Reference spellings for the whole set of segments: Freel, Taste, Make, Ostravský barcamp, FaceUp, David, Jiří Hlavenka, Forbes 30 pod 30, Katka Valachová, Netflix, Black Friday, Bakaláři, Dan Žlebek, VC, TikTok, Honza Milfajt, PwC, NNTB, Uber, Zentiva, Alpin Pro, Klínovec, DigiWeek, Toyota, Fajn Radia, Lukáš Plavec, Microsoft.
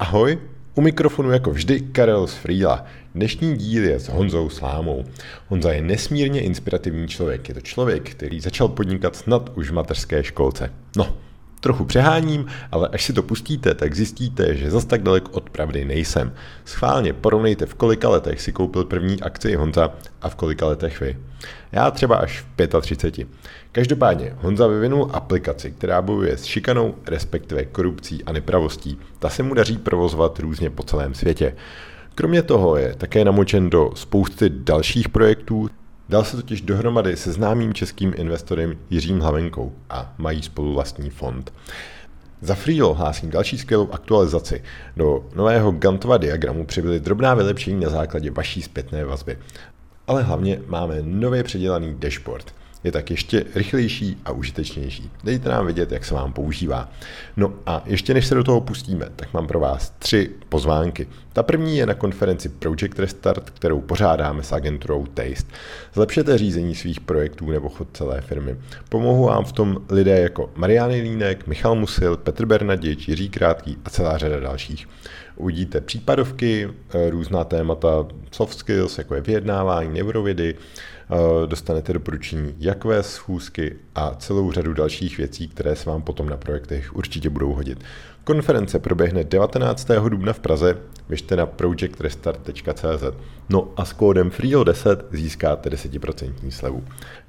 Ahoj, u mikrofonu jako vždy Karel z Freela. Dnešní díl je s Honzou Slámou. Honza je nesmírně inspirativní člověk. Je to člověk, který začal podnikat snad už v mateřské školce. No, trochu přeháním, ale až si to pustíte, tak zjistíte, že zas tak daleko od pravdy nejsem. Schválně porovnejte, v kolika letech si koupil první akci Honza a v kolika letech vy. Já třeba až v 35. Každopádně Honza vyvinul aplikaci, která bojuje s šikanou, respektive korupcí a nepravostí. Ta se mu daří provozovat různě po celém světě. Kromě toho je také namočen do spousty dalších projektů. Dal se totiž dohromady se známým českým investorem Jiřím Hlavenkou a mají spolu vlastní fond. Za Freel hlásím další skvělou aktualizaci. Do nového Gantova diagramu přibyly drobná vylepšení na základě vaší zpětné vazby. Ale hlavně máme nově předělaný dashboard. Je tak ještě rychlejší a užitečnější. Dejte nám vědět, jak se vám používá. No a ještě než se do toho pustíme, tak mám pro vás 3 pozvánky. Ta první je na konferenci Project Restart, kterou pořádáme s agenturou Taste. Zlepšete řízení svých projektů nebo chod celé firmy. Pomohou vám v tom lidé jako Marián Hlínek, Michal Musil, Petr Bernadíč, Jiří Krátký a celá řada dalších. Uvidíte případovky, různá témata soft skills, jako je vyjednávání, neurovědy, dostanete doporučení jak vést schůzky a celou řadu dalších věcí, které se vám potom na projektech určitě budou hodit. Konference proběhne 19. dubna v Praze, běžte na projectrestart.cz. No a s kódem FREEL10 získáte 10% slevu.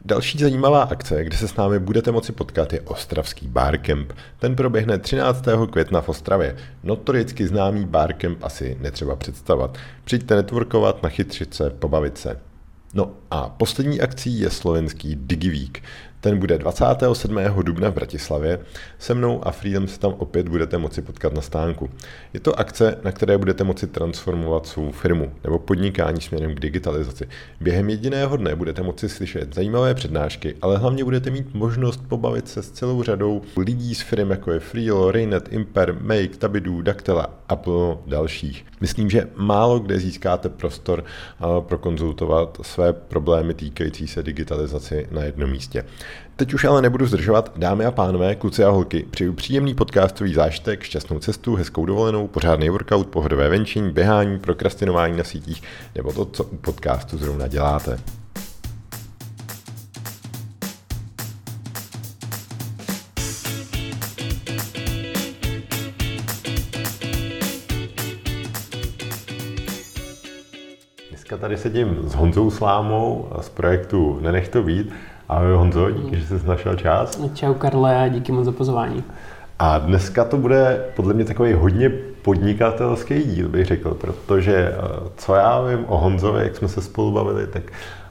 Další zajímavá akce, kde se s námi budete moci potkat, je Ostravský barcamp. Ten proběhne 13. května v Ostravě. Notoricky známý barcamp asi netřeba představovat. Přijďte networkovat, nachytřit se, pobavit se. No a poslední akcí je slovenský DigiWeek. Ten bude 27. dubna v Bratislavě. Se mnou a Freelem se tam opět budete moci potkat na stánku. Je to akce, na které budete moci transformovat svou firmu nebo podnikání směrem k digitalizaci. Během jediného dne budete moci slyšet zajímavé přednášky, ale hlavně budete mít možnost pobavit se s celou řadou lidí z firm, jako je Freel, Raynet, Imper, Make, Tabidoo, a plno dalších. Myslím, že málo kde získáte prostor prokonzultovat své problémy týkající se digitalizaci na jednom místě. Teď už ale nebudu zdržovat, dámy a pánové, kluci a holky, přeju příjemný podcastový zážitek, šťastnou cestu, hezkou dovolenou, pořádný workout, pohodové venčení, běhání, prokrastinování na sítích nebo to, co u podcastu zrovna děláte. Dneska tady sedím s Honzou Slámou z projektu Nenech to být. Ahoj Honzo, díky, že jsi našel čas. Čau Karle a díky moc za pozvání. A dneska to bude podle mě takový hodně podnikatelský díl, bych řekl, protože co já vím o Honzovi, jak jsme se spolu bavili, tak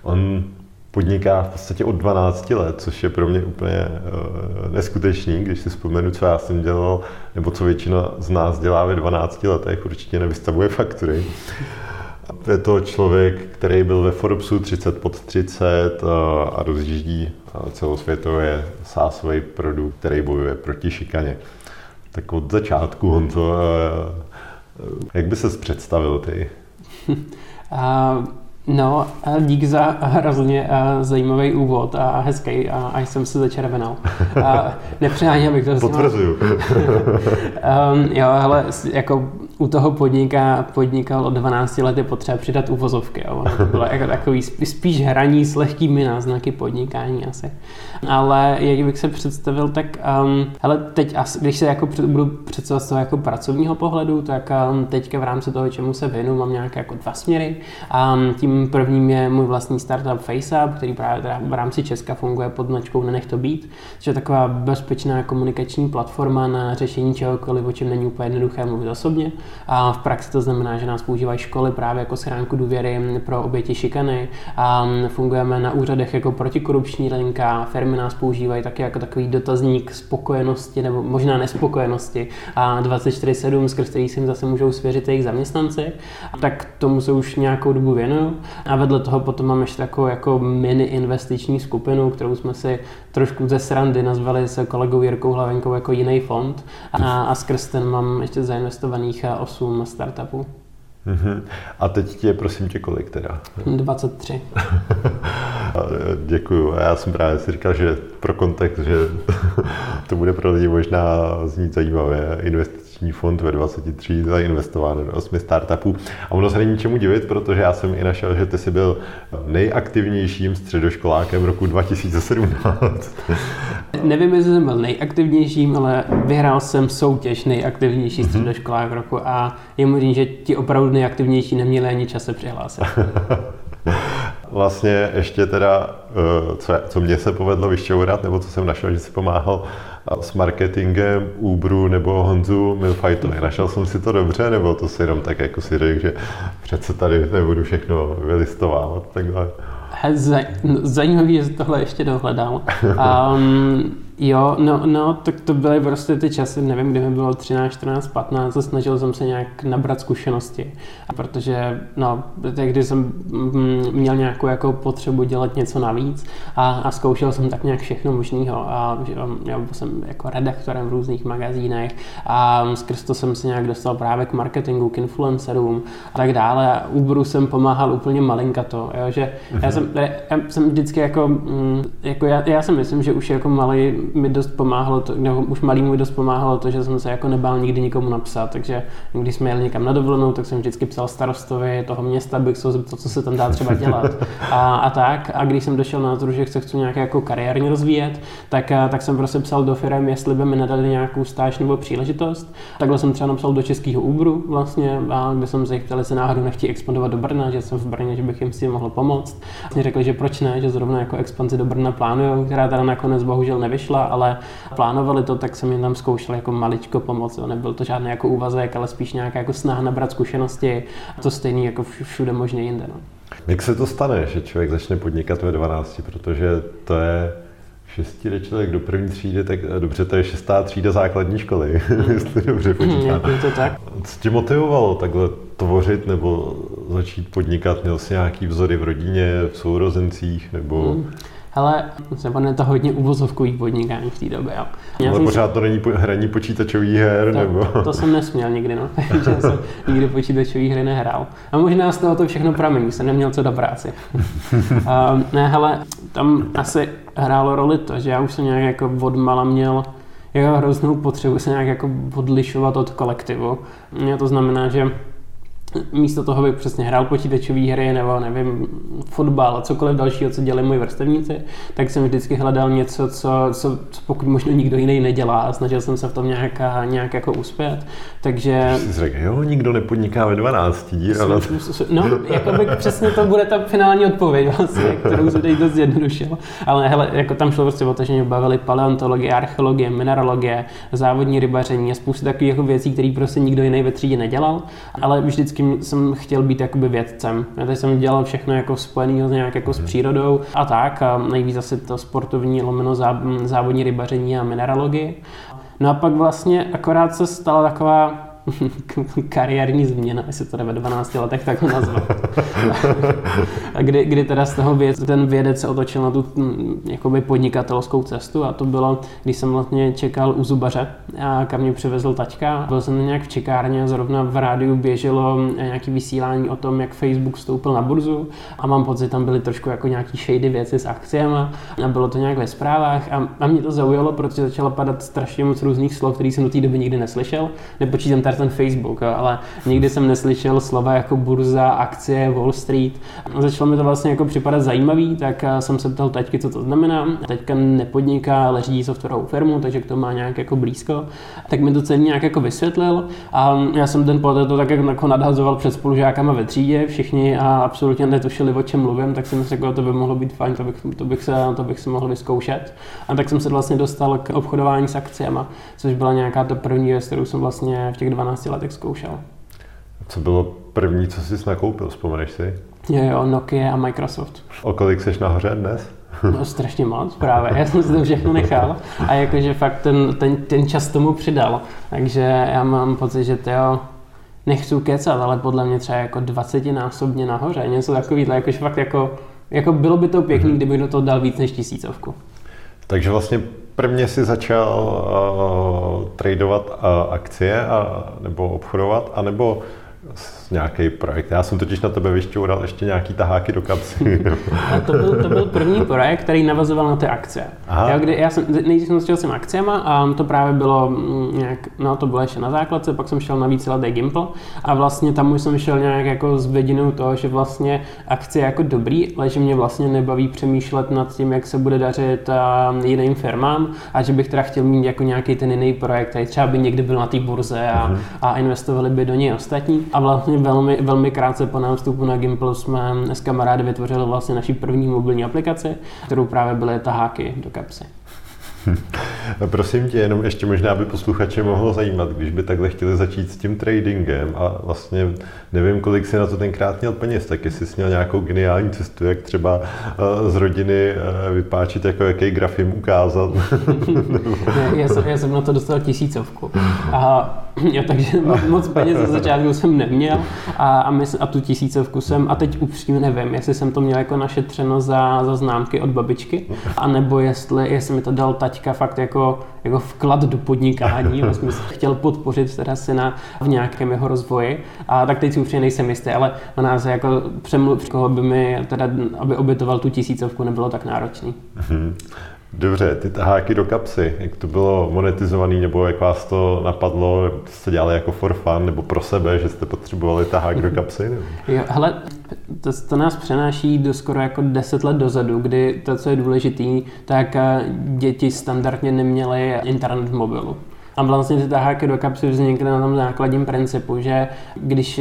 on podniká v podstatě od 12 let, což je pro mě úplně neskutečný, když si vzpomenu, co já jsem dělal, nebo co většina z nás dělá ve 12 letech, určitě nevystavuje faktury. Je to člověk, který byl ve Forbesu 30 pod 30 a rozjíždí celosvětově SaaSový produkt, který bojuje proti šikaně. Tak od začátku, Honzo, jak by ses představil ty? No, dík za hrozně zajímavý úvod a hezký, a jsem se začervenal. Nepřeháním, abych to potvrzuju. Jo, ale jako u toho podnikal od 12 let, je potřeba přidat uvozovky. Jo. To bylo jako takový spíš hraní s lehkými náznaky podnikání asi. Ale jak bych se představil, tak hele, teď asi, když se jako budu představit z toho jako pracovního pohledu, tak teďka v rámci toho, čemu se věnu, mám nějaké jako 2 směry. Tím prvním je můj vlastní startup FaceUp, který právě teda v rámci Česka funguje pod značkou Nenech to být, což je taková bezpečná komunikační platforma na řešení čehokoliv, o čem není úplně jednoduché mluvit osobně. A v praxi to znamená, že nás používají školy právě jako schránku důvěry pro oběti šikany. A fungujeme na úřadech jako protikorupční linka, firmy nás používají taky jako takový dotazník spokojenosti nebo možná nespokojenosti a 24/7, skrz který si jim zase můžou svěřit jejich zaměstnanci. Tak tomu se už nějakou dobu věnuju. A vedle toho potom máme ještě takovou jako mini investiční skupinu, kterou jsme si trošku ze srandy nazvali se kolegou Jirkou Hlavenkou jako jiný fond. A skrz ten mám ještě zainvestovaných 8 startupů. Mm-hmm. A teď tě, prosím tě, kolik teda? 23. Děkuju. Já jsem právě si říkal, že pro kontext, že to bude pro lidi možná znít zajímavé, investiční investiční fond ve 23 zainvestováno do 8 startupů. A ono se není ničemu divit, protože já jsem i našel, že ty jsi byl nejaktivnějším středoškolákem roku 2017. Nevím, jestli jsem byl nejaktivnějším, ale vyhrál jsem soutěž nejaktivnější středoškolák roku a je mu říct, že ti opravdu nejaktivnější neměli ani čas se přihlásit. Vlastně ještě teda, co mě se povedlo vyšťourat, nebo co jsem našel, že si pomáhal s marketingem Uberu nebo Honzu Milfajtovi. Našel jsem si to dobře, nebo to si jenom tak jako si řekl, že přece tady nebudu všechno vylistovávat, takhle. Zajímavé, že tohle ještě dohledal. Tak to byly prostě ty časy, nevím, kdy mi bylo 13, 14, 15 a snažil jsem se nějak nabrat zkušenosti. A protože, když jsem měl nějakou jako potřebu dělat něco navíc a zkoušel jsem tak nějak všechno možného. A já jsem jako redaktorem v různých magazínech a skrz to jsem se nějak dostal právě k marketingu, k influencerům a tak dále. A Uberu jsem pomáhal úplně malinkato, jo, že já jsem vždycky jako já si myslím, že už jako malý mi dost pomáhalo to, nebo už malým mi dost pomáhalo to, že jsem se jako nebál nikdy nikomu napsat, takže když jsme jeli někam na dovolenou, tak jsem vždycky psal starostovi toho města, abych se zeptal, co se tam dá třeba dělat a tak. A když jsem došel na to, že se chci nějak jako kariérně rozvíjet, tak jsem prostě psal do firem, jestli by mi nedali nějakou stáž nebo příležitost. Takhle jsem třeba napsal do českého Uberu vlastně, a kde jsem se jich ptal, jestli náhodou nechtějí expandovat do Brna, že jsem v Brně, že bych jim si mohl pomoct. Mě řekli, že proč ne, že zrovna jako expanzi do Brna plánujou, která teda nakonec bohužel nevyšla, ale plánovali to, tak jsem jim tam zkoušel jako maličko pomoct. Nebyl to žádný jako úvazek, ale spíš nějaká jako snaha nabrat zkušenosti. To stejný jako všude možně jinde. No. Jak se to stane, že člověk začne podnikat ve 12, protože to je šestý člověk do první třídy, tak dobře, to je 6. třída základní školy, jestli dobře počítám. Co tě motivovalo takhle tvořit nebo začít podnikat? Měl jsi nějaký vzory v rodině, v sourozencích nebo... Ale je to hodně uvozovkový podnikání v té době, jo. Ale pořád to není hraní počítačových her, nebo? To jsem nesměl nikdy, no. Takže jsem nikdy počítačový hry nehrál. A možná z toho to všechno pramení, jsem neměl co do práci. Tam asi hrálo roli to, že já už jsem nějak jako odmala měl jako hroznou potřebu se nějak jako odlišovat od kolektivu. Mě to znamená, že místo toho bych přesně hrál počítačové hry nebo nevím, fotbal a cokoliv dalšího, co dělají moji vrstevníci, tak jsem vždycky hledal něco, co pokud možno nikdo jiný nedělá a snažil jsem se v tom nějak jako uspět. Takže... Jsi řekl, jo, nikdo nepodniká ve 12. Přesně to bude ta finální odpověď vlastně, kterou se tady dost zjednodušil. Ale hele, jako tam šlo prostě o to, že mě bavili paleontologie, archeologie, mineralogie, závodní rybaření a spoustu takových jako věcí, které prostě nikdo jiný ve třídě nedělal, ale vždycky jsem chtěl být jakoby vědcem. Já tady jsem dělal všechno jako spojeného nějak jako s přírodou a tak. A nejvíc asi to sportovní lomeno závodní rybaření a mineralogii. No a pak vlastně akorát se stala taková kariérní změna, jestli to jde ve 12 letech tak nazvat. A kdy teda z toho ten vědec se otočil na tu jakoby podnikatelskou cestu a to bylo, když jsem vlastně čekal u zubaře, a kam mě přivezl taťka. Byl jsem nějak v čekárně a zrovna v rádiu běželo nějaké vysílání o tom, jak Facebook vstoupil na burzu a mám pocit, tam byly trošku jako nějaký shady věci s akciema a bylo to nějak ve zprávách a mě to zaujalo, protože začalo padat strašně moc různých slov, který jsem do té doby nikdy neslyšel. Nepočítám tady ten Facebook, ale nikdy jsem neslyšel slova jako burza, akcie, Wall Street. Začalo mi to vlastně jako připadat zajímavý, tak jsem se ptal taťky, co to znamená. Taťka nepodniká, ale řídí softwarovou firmu, takže k tomu má nějak jako blízko. Tak mi to celý nějak jako vysvětlil a já jsem ten pohled to tak jako nadhazoval před spolužákama ve třídě, všichni a absolutně netušili, o čem mluvím, tak jsem si řekl, to by mohlo být fajn, to bych se mohl vyzkoušet. A tak jsem se vlastně dostal k obchodování s akciema, což byla nějaká ta první věc, kterou jsem vlastně v těch 12 letech zkoušel. Co bylo první, co jsi nakoupil, vzpomeneš si? Jo, Nokia a Microsoft. O kolik jsi nahoře dnes? No strašně moc právě, já jsem si to všechno nechal a jakože fakt ten čas tomu přidal, takže já mám pocit, že nechci kecat, ale podle mě třeba jako 20násobně nahoře, něco takovýhle, jakože fakt jako bylo by to pěkný, kdybych do toho dal víc než 1000. Takže vlastně prvně si začal tradovat akcie, nebo obchodovat, anebo nějaký projekt. Já jsem totiž na tebe vyšťoural ještě nějaký taháky do kapsy. A to byl první projekt, který navazoval na ty akce. Já jsem nejdřív šel akciema a to právě bylo nějak, to bylo ještě na základce, pak jsem šel na víceletý gimpl a vlastně tam už jsem šel nějak jako s vědinou toho, že vlastně akce je jako dobrý, ale že mě vlastně nebaví přemýšlet nad tím, jak se bude dařit jiným firmám a že bych teda chtěl mít jako nějaký ten jiný projekt, který třeba by někdy byl na té burze a investovali by do něj ostatní. A vlastně velmi krátce po nám vstupu na Gimpl jsme s kamarády vytvořili vlastně naši první mobilní aplikaci, kterou právě byly taháky do kapsy. Prosím tě, jenom ještě možná by posluchače mohlo zajímat, když by takhle chtěli začít s tím tradingem a vlastně nevím, kolik jsi na to tenkrát měl peněz, tak jestli jsi měl nějakou geniální cestu, jak třeba z rodiny vypáčit, jako jaký graf jim ukázat. Já jsem na to dostal tisícovku. Takže moc peněz ze začátku jsem neměl a tu tisícovku jsem, a teď upřímně nevím, jestli jsem to měl jako našetřeno za známky od babičky, anebo jestli mi to dal taťka fakt jako vklad do podnikání, vlastně chtěl podpořit teda syna v nějakém jeho rozvoji, a tak teď si určitě nejsem jistý, ale na nás jako přemluv, koho by mi teda, aby obětoval tu tisícovku, nebylo tak náročný. Dobře, ty taháky do kapsy, jak to bylo monetizovaný, nebo jak vás to napadlo, jste dělali jako for fun, nebo pro sebe, že jste potřebovali tahák do kapsy? Jo, hele, to nás přenáší do skoro jako 10 let dozadu, kdy to, co je důležitý, tak děti standardně neměly internet v mobilu. A vlastně ty taháky do kapsy vznikly na tom základním principu, že když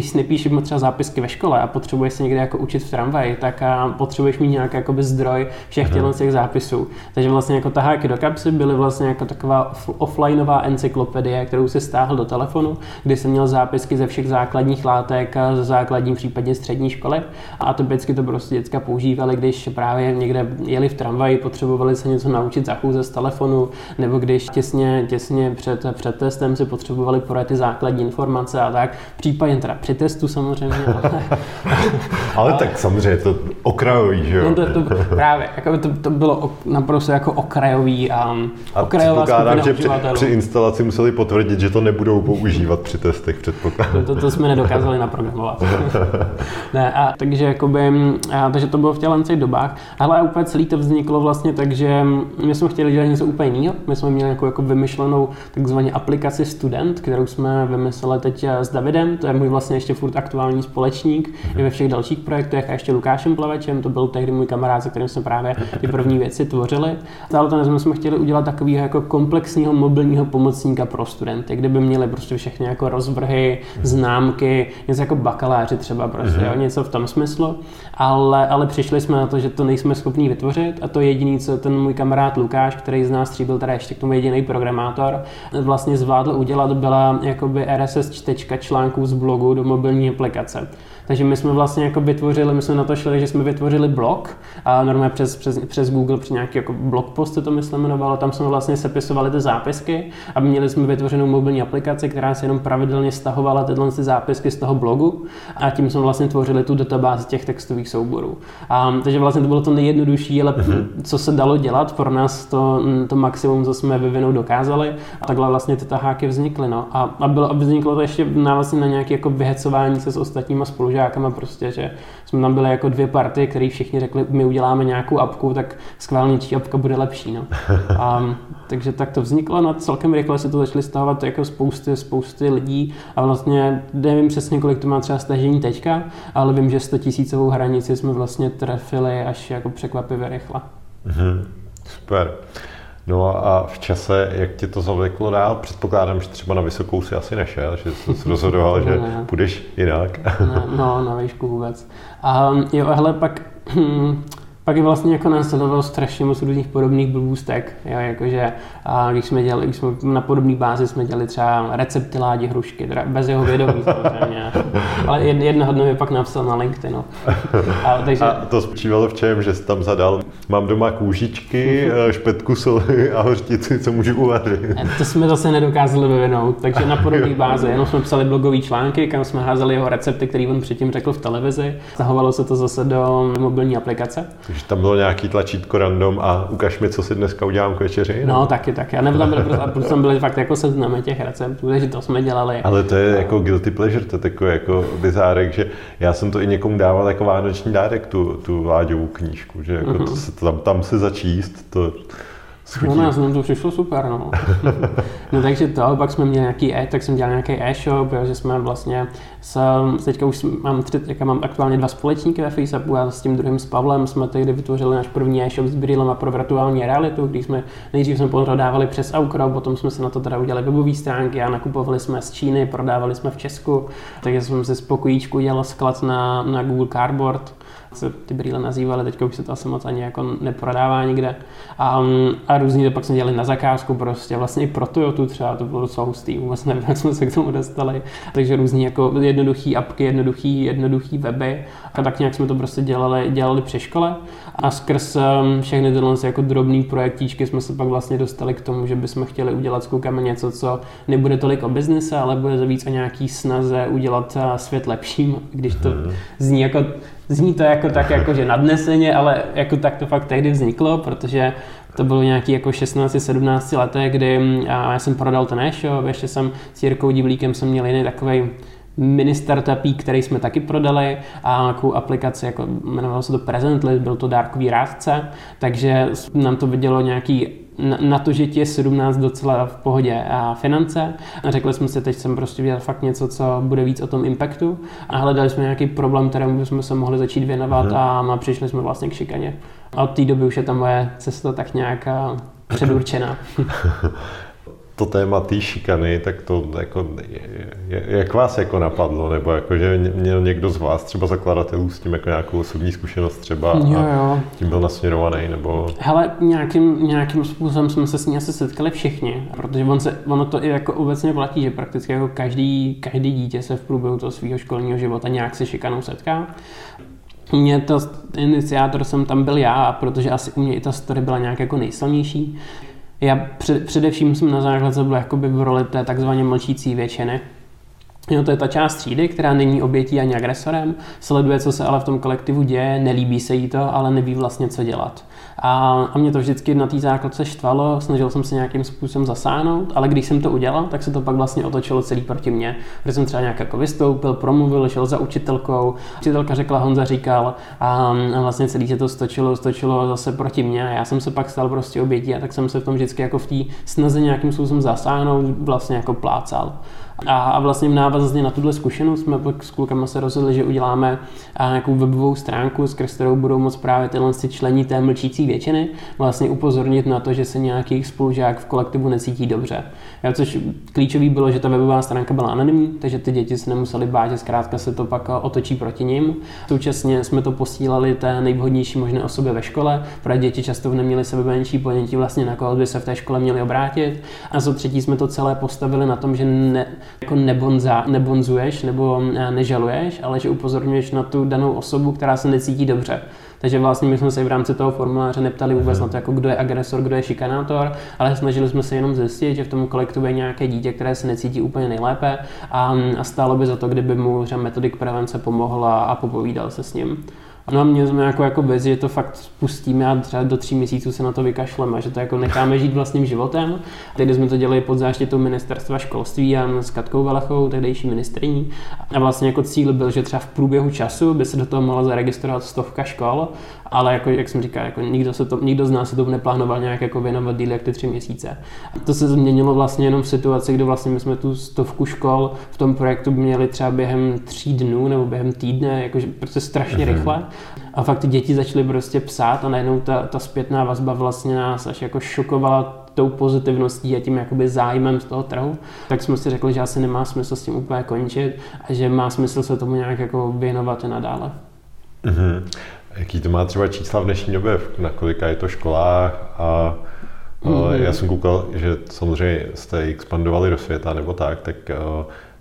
si nepíšeš třeba zápisky ve škole a potřebuješ se někde jako učit v tramvaji, tak potřebuješ mít nějaký jakoby zdroj všech těch zápisů. Takže vlastně jako taháky do kapsy byly vlastně jako taková offlineová encyklopedie, kterou si stáhl do telefonu, kdy jsem měl zápisky ze všech základních látek a ze základní, případně střední školy. A typicky to prostě děcka používali, když právě někde jeli v tramvaji, potřebovali se něco naučit za chůze z telefonu, nebo když těsně před testem si potřebovali poradit ty základní informace a tak. Případně teda při testu samozřejmě. Ale tak samozřejmě to okrajový, že jo? No právě, jako to bylo naprosto jako okrajový a okrajová skupina že uživatelů. Při instalaci museli potvrdit, že to nebudou používat při testech, předpokládám. To jsme nedokázali naprogramovat. Ne, takže to bylo v těch dobách. Ale úplně celý to vzniklo vlastně tak, že my jsme chtěli dělat něco úplně jiného. My jsme měli jako vymyšlenou takzvaně aplikaci Student, kterou jsme vymysleli teď s Davidem, to je můj vlastně ještě furt aktuální společník, i ve všech dalších projektech a ještě Lukášem Plavečem, to byl tehdy můj kamarád, se kterým jsme právě ty první věci tvořili. Ale to jsme chtěli udělat takového jako komplexního mobilního pomocníka pro studenty, kde by měli prostě všechny jako rozvrhy, známky, něco jako bakaláři třeba prostě, něco v tom smyslu, ale přišli jsme na to, že to nejsme schopni vytvořit a to jediný, co ten můj kamarád Lukáš, který z nás tří byl teda ještě k tomu jediný programátor, vlastně zvládl udělat, byla jakoby RSS čtečka článků z blogu do mobilní aplikace. Takže my jsme vlastně jako vytvořili, my jsme na to šli, že jsme vytvořili blog, a normálně přes Google, přes nějaký jako blog post se to myslím jmenovalo, tam jsme vlastně sepisovali ty zápisky a měli jsme vytvořenou mobilní aplikaci, která se jenom pravidelně stahovala tyhle zápisky z toho blogu a tím jsme vlastně tvořili tu databázi těch textových souborů. Takže vlastně to bylo to nejjednodušší, ale co se dalo dělat, pro nás to maximum, co jsme vyvinout dokázali a takhle vlastně ty taháky vznikly. A vzniklo to ještě návazně na nějaké jako vyhecování se s ostatníma spolužákama prostě, že jsme tam byli jako dvě party, které všichni řekli, my uděláme nějakou apku, tak skválnější apka bude lepší. Takže tak to vzniklo, celkem rychle se to začaly stahovat jako spousty lidí a vlastně nevím přesně, kolik to má třeba stažení teďka, ale vím, že 100 000 hranici jsme vlastně trefili až jako překvapivě rychle. Super. No a v čase, jak tě to zavleklo dál? Předpokládám, že třeba na vysokou si asi nešel, že jsi rozhodoval, že půjdeš jinak. No, na výšku vůbec. Pak je vlastně jako následovalo strašně moc různých podobných blbůstek, jakože když jsme na podobné bázi jsme dělali třeba recepty ládí hrušky, bez jeho vědomí samozřejmě, ale jednoho dne mi pak napsal na LinkedInu. A to spočívalo v čem, že jsi tam zadal, mám doma kůžičky, špetku soli a hořtici, co můžu uvařit. To jsme zase nedokázali vyvinout, takže na podobné bázi, jenom jsme psali blogové články, kam jsme házeli jeho recepty, který on předtím řekl v televizi, zahovalo se to zase do mobilní aplikace. Takže tam bylo nějaký tlačítko random a ukaž mi, co si dneska udělám k večeři. No, taky. A nebo tam byly fakt jako seznamy těch receptů, takže to jsme dělali. Ale to je jako guilty pleasure, to je takový jako bizárek, že já jsem to i někomu dával jako vánoční dárek, tu Vláďovou knížku, že jako to tam se začíst, to schutí. No, nám to přišlo super, no. No takže to, pak jsme měli nějaký tak jsem dělal nějaký e-shop, jo, že jsme vlastně, teďka už mám aktuálně 2 společníky ve Facebooku a s tím druhým s Pavlem jsme tehdy vytvořili náš první e-shop s brýlema pro virtuální realitu, když jsme nejdřív prodávali přes Aukro, potom jsme se na to teda udělali webové stránky a nakupovali jsme z Číny, prodávali jsme v Česku, takže jsem si z pokojíčku dělal sklad na Google Cardboard, se ty brýle nazývaly, teďka už se to asi moc ani jako neprodává nikde. A různý to pak jsme dělali na zakázku prostě, vlastně i pro Toyotu třeba, to bylo docela hustý, vůbec nevím, jak jsme se k tomu dostali. Takže různý jako jednoduchý apky, jednoduchý weby a tak nějak jsme to prostě dělali při škole. A skrz všechny tyhle jako drobný projektíčky jsme se pak vlastně dostali k tomu, že bychom chtěli udělat s klukami něco, co nebude tolik o biznise, ale bude víc o nějaký snaze udělat svět lepším, když to zní to že nadneseně, ale jako tak to fakt tehdy vzniklo, protože to bylo nějaký jako 16-17 leté, kdy já jsem prodal ten e-shop, ještě jsem s Jirkou Divlíkem jsem měl jiný takovej mini startupík, který jsme taky prodali a nějakou aplikaci, jako jmenovalo se to Presentlist, byl to dárkový rádce, takže nám to vidělo nějaký na to, že ti je 17 docela v pohodě a finance. A řekli jsme si, teď jsem prostě dělal fakt něco, co bude víc o tom impactu a hledali jsme nějaký problém, kterému jsme se mohli začít věnovat a přišli jsme vlastně k šikaně. A od té doby už je ta moje cesta tak nějak předurčená. To téma té šikany, tak to jako, jak vás jako napadlo, nebo jako, že měl někdo z vás třeba zakladatelů s tím jako nějakou osobní zkušenost třeba a tím byl nasměrovaný, nebo... Hele, nějakým způsobem jsme se s ní asi setkali všichni, protože ono to i jako obecně platí, že prakticky jako každý dítě se v průběhu toho svého školního života nějak se šikanou setká. Mě to iniciátor jsem tam byl já, protože asi u mě i ta story byla nějak jako nejsilnější. Já především jsem na základce byl jakoby v roli té takzvaně mlčící většiny. No, to je ta část třídy, která není obětí ani agresorem, sleduje, co se ale v tom kolektivu děje, nelíbí se jí to, ale neví vlastně, co dělat. A mě to vždycky na té základce štvalo, snažil jsem se nějakým způsobem zasáhnout, ale když jsem to udělal, tak se to pak vlastně otočilo celý proti mně. Protože jsem třeba nějak jako vystoupil, promluvil, šel za učitelkou, učitelka řekla, Honza říkal a vlastně celý se to stočilo zase proti mně. Já jsem se pak stal prostě obětí a tak jsem se v tom vždycky jako v té snaze nějakým způsobem zasáhnout vlastně jako plácal. A vlastně v návazně na tuhle zkušenost jsme pak s klukama se rozhodli, že uděláme nějakou webovou stránku, skrz kterou budou moct právě tyhle člení té mlčící většiny vlastně upozornit na to, že se nějaký spolužák v kolektivu necítí dobře. Což klíčový bylo, že ta webová stránka byla anonymní, takže ty děti se nemuseli bát, že zkrátka se to pak otočí proti nim. Současně jsme to posílali té nejvhodnější možné osobě ve škole, protože děti často neměly sebemenší ponětí vlastně, na koho by se v té škole měli obrátit. A za třetí jsme to celé postavili na tom, že nebonzuješ nebo nežaluješ, ale že upozorňuješ na tu danou osobu, která se necítí dobře. Takže vlastně my jsme se v rámci toho formuláře neptali vůbec na to, jako kdo je agresor, kdo je šikanátor, ale snažili jsme se jenom zjistit, že v tom kolektivu je nějaké dítě, které se necítí úplně nejlépe a stálo by za to, kdyby mu třeba metodik prevence pomohla a popovídal se s ním. No a měli jsme jako vizi, že to fakt spustíme a třeba do 3 měsíců se na to vykašleme, že to jako necháme žít vlastním životem. Tehdy jsme to dělali pod záštitou ministerstva školství a s Katkou Valachou, tehdejší ministryní. A vlastně jako cíl byl, že třeba v průběhu času by se do toho mohla zaregistrovat 100 škol, ale jako, jak jsem říkal, jako nikdo z nás se tomu neplánoval nějak jako věnovat díl jak ty 3 měsíce. A to se změnilo vlastně jenom v situaci, kdy vlastně my jsme tu 100 škol v tom projektu měli třeba během 3 dnů nebo během týdne, jakože prostě strašně rychle. A fakt ty děti začaly prostě psát a najednou ta zpětná vazba vlastně nás až jako šokovala tou pozitivností a tím jakoby zájmem z toho trhu, tak jsme si řekli, že asi nemá smysl s tím úplně končit a že má smysl se tomu nějak jako věnovat i nadále. Mhm. Jaký to má třeba čísla v dnešní době, na kolika je to školách a já jsem koukal, že samozřejmě jste expandovali do světa nebo tak